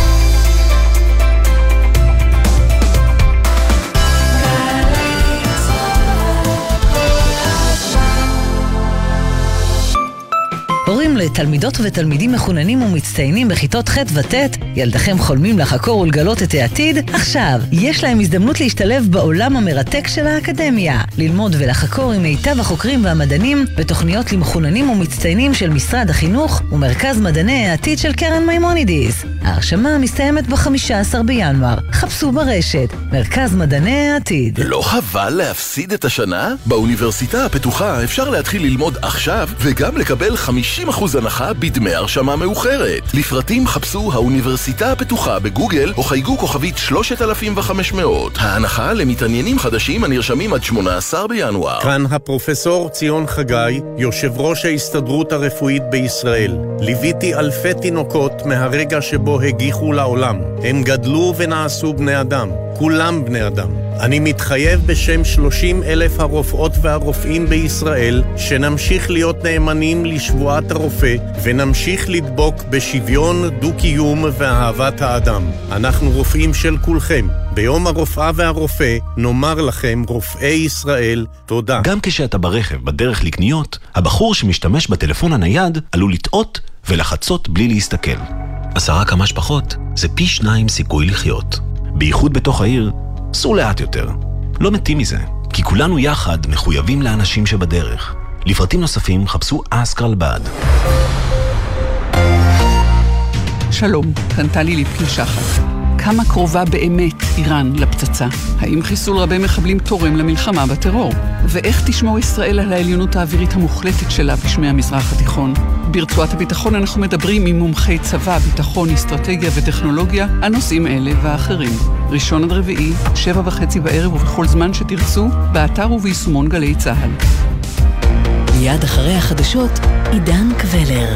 הורים לתלמידות ותלמידים מחוננים ומצטיינים בכיתות ח' וט', ילדיכם חולמים לחקור ולגלות את העתיד? עכשיו, יש להם הזדמנות להשתלב בעולם המרתק של האקדמיה. ללמוד ולחקור עם מיטב החוקרים והמדענים בתוכניות למחוננים ומצטיינים של משרד החינוך ומרכז מדעני העתיד של קרן מימונידיס. ההרשמה מסתיימת ב-חמישה עשר בינואר. חפשו ברשת, מרכז מדעני העתיד. לא חבל להפסיד את השנה? באוניברסיטה הפתוחה אפשר להתחיל ללמוד עכשיו וגם לקבל חמישים אחוז הנחה בדמי הרשמה מאוחרת. לפרטים חפשו האוניברסיטה הפתוחה בגוגל או חייגו כוכבית שלושת אלפים וחמש מאות. ההנחה למתעניינים חדשים הנרשמים עד שמונה עשר בינואר. כאן הפרופסור ציון חגי, יושב ראש ההסתדרות הרפואית בישראל. ליוויתי אלפי תינוקות מהרגע שבו הגיחו לעולם. הם גדלו ונעשו בני אדם. כולם בני אדם. אני מתחייב בשם שלושים אלף הרופאות והרופאים בישראל שנמשיך להיות נאמנים לשבועת הרופא ונמשיך לדבוק בשוויון, דו-קיום ואהבת האדם. אנחנו רופאים של כולכם. ביום הרופאה והרופא נאמר לכם, רופאי ישראל, תודה. גם כשאתה ברכב בדרך לקניות, הבחור שמשתמש בטלפון הנייד עלול לטעות ולחצות בלי להסתכל. עשרה כמה שפחות זה פי שניים סיכוי לחיות. בייחוד בתוך העיר, סעו לאט יותר. לא מתים מזה, כי כולנו יחד מחויבים לאנשים שבדרך. לפרטים נוספים חפשו אסקרל בד. שלום, כאן טלי ליפקין שחר. כמה קרובה באמת איראן לפצצה? האם חיסול רבי מחבלים תורם למלחמה בטרור? ואיך תשמור ישראל על העליונות האווירית המוחלטת שלה בשמי המזרח התיכון? ברצועת הביטחון אנחנו מדברים עם מומחי צבא, ביטחון, אסטרטגיה וטכנולוגיה, הנושאים אלה ואחרים. ראשון עד רביעי, שבע וחצי בערב ובכל זמן שתרצו, באתר וביישומון גלי צהל. מיד אחרי החדשות, עידן קבלר.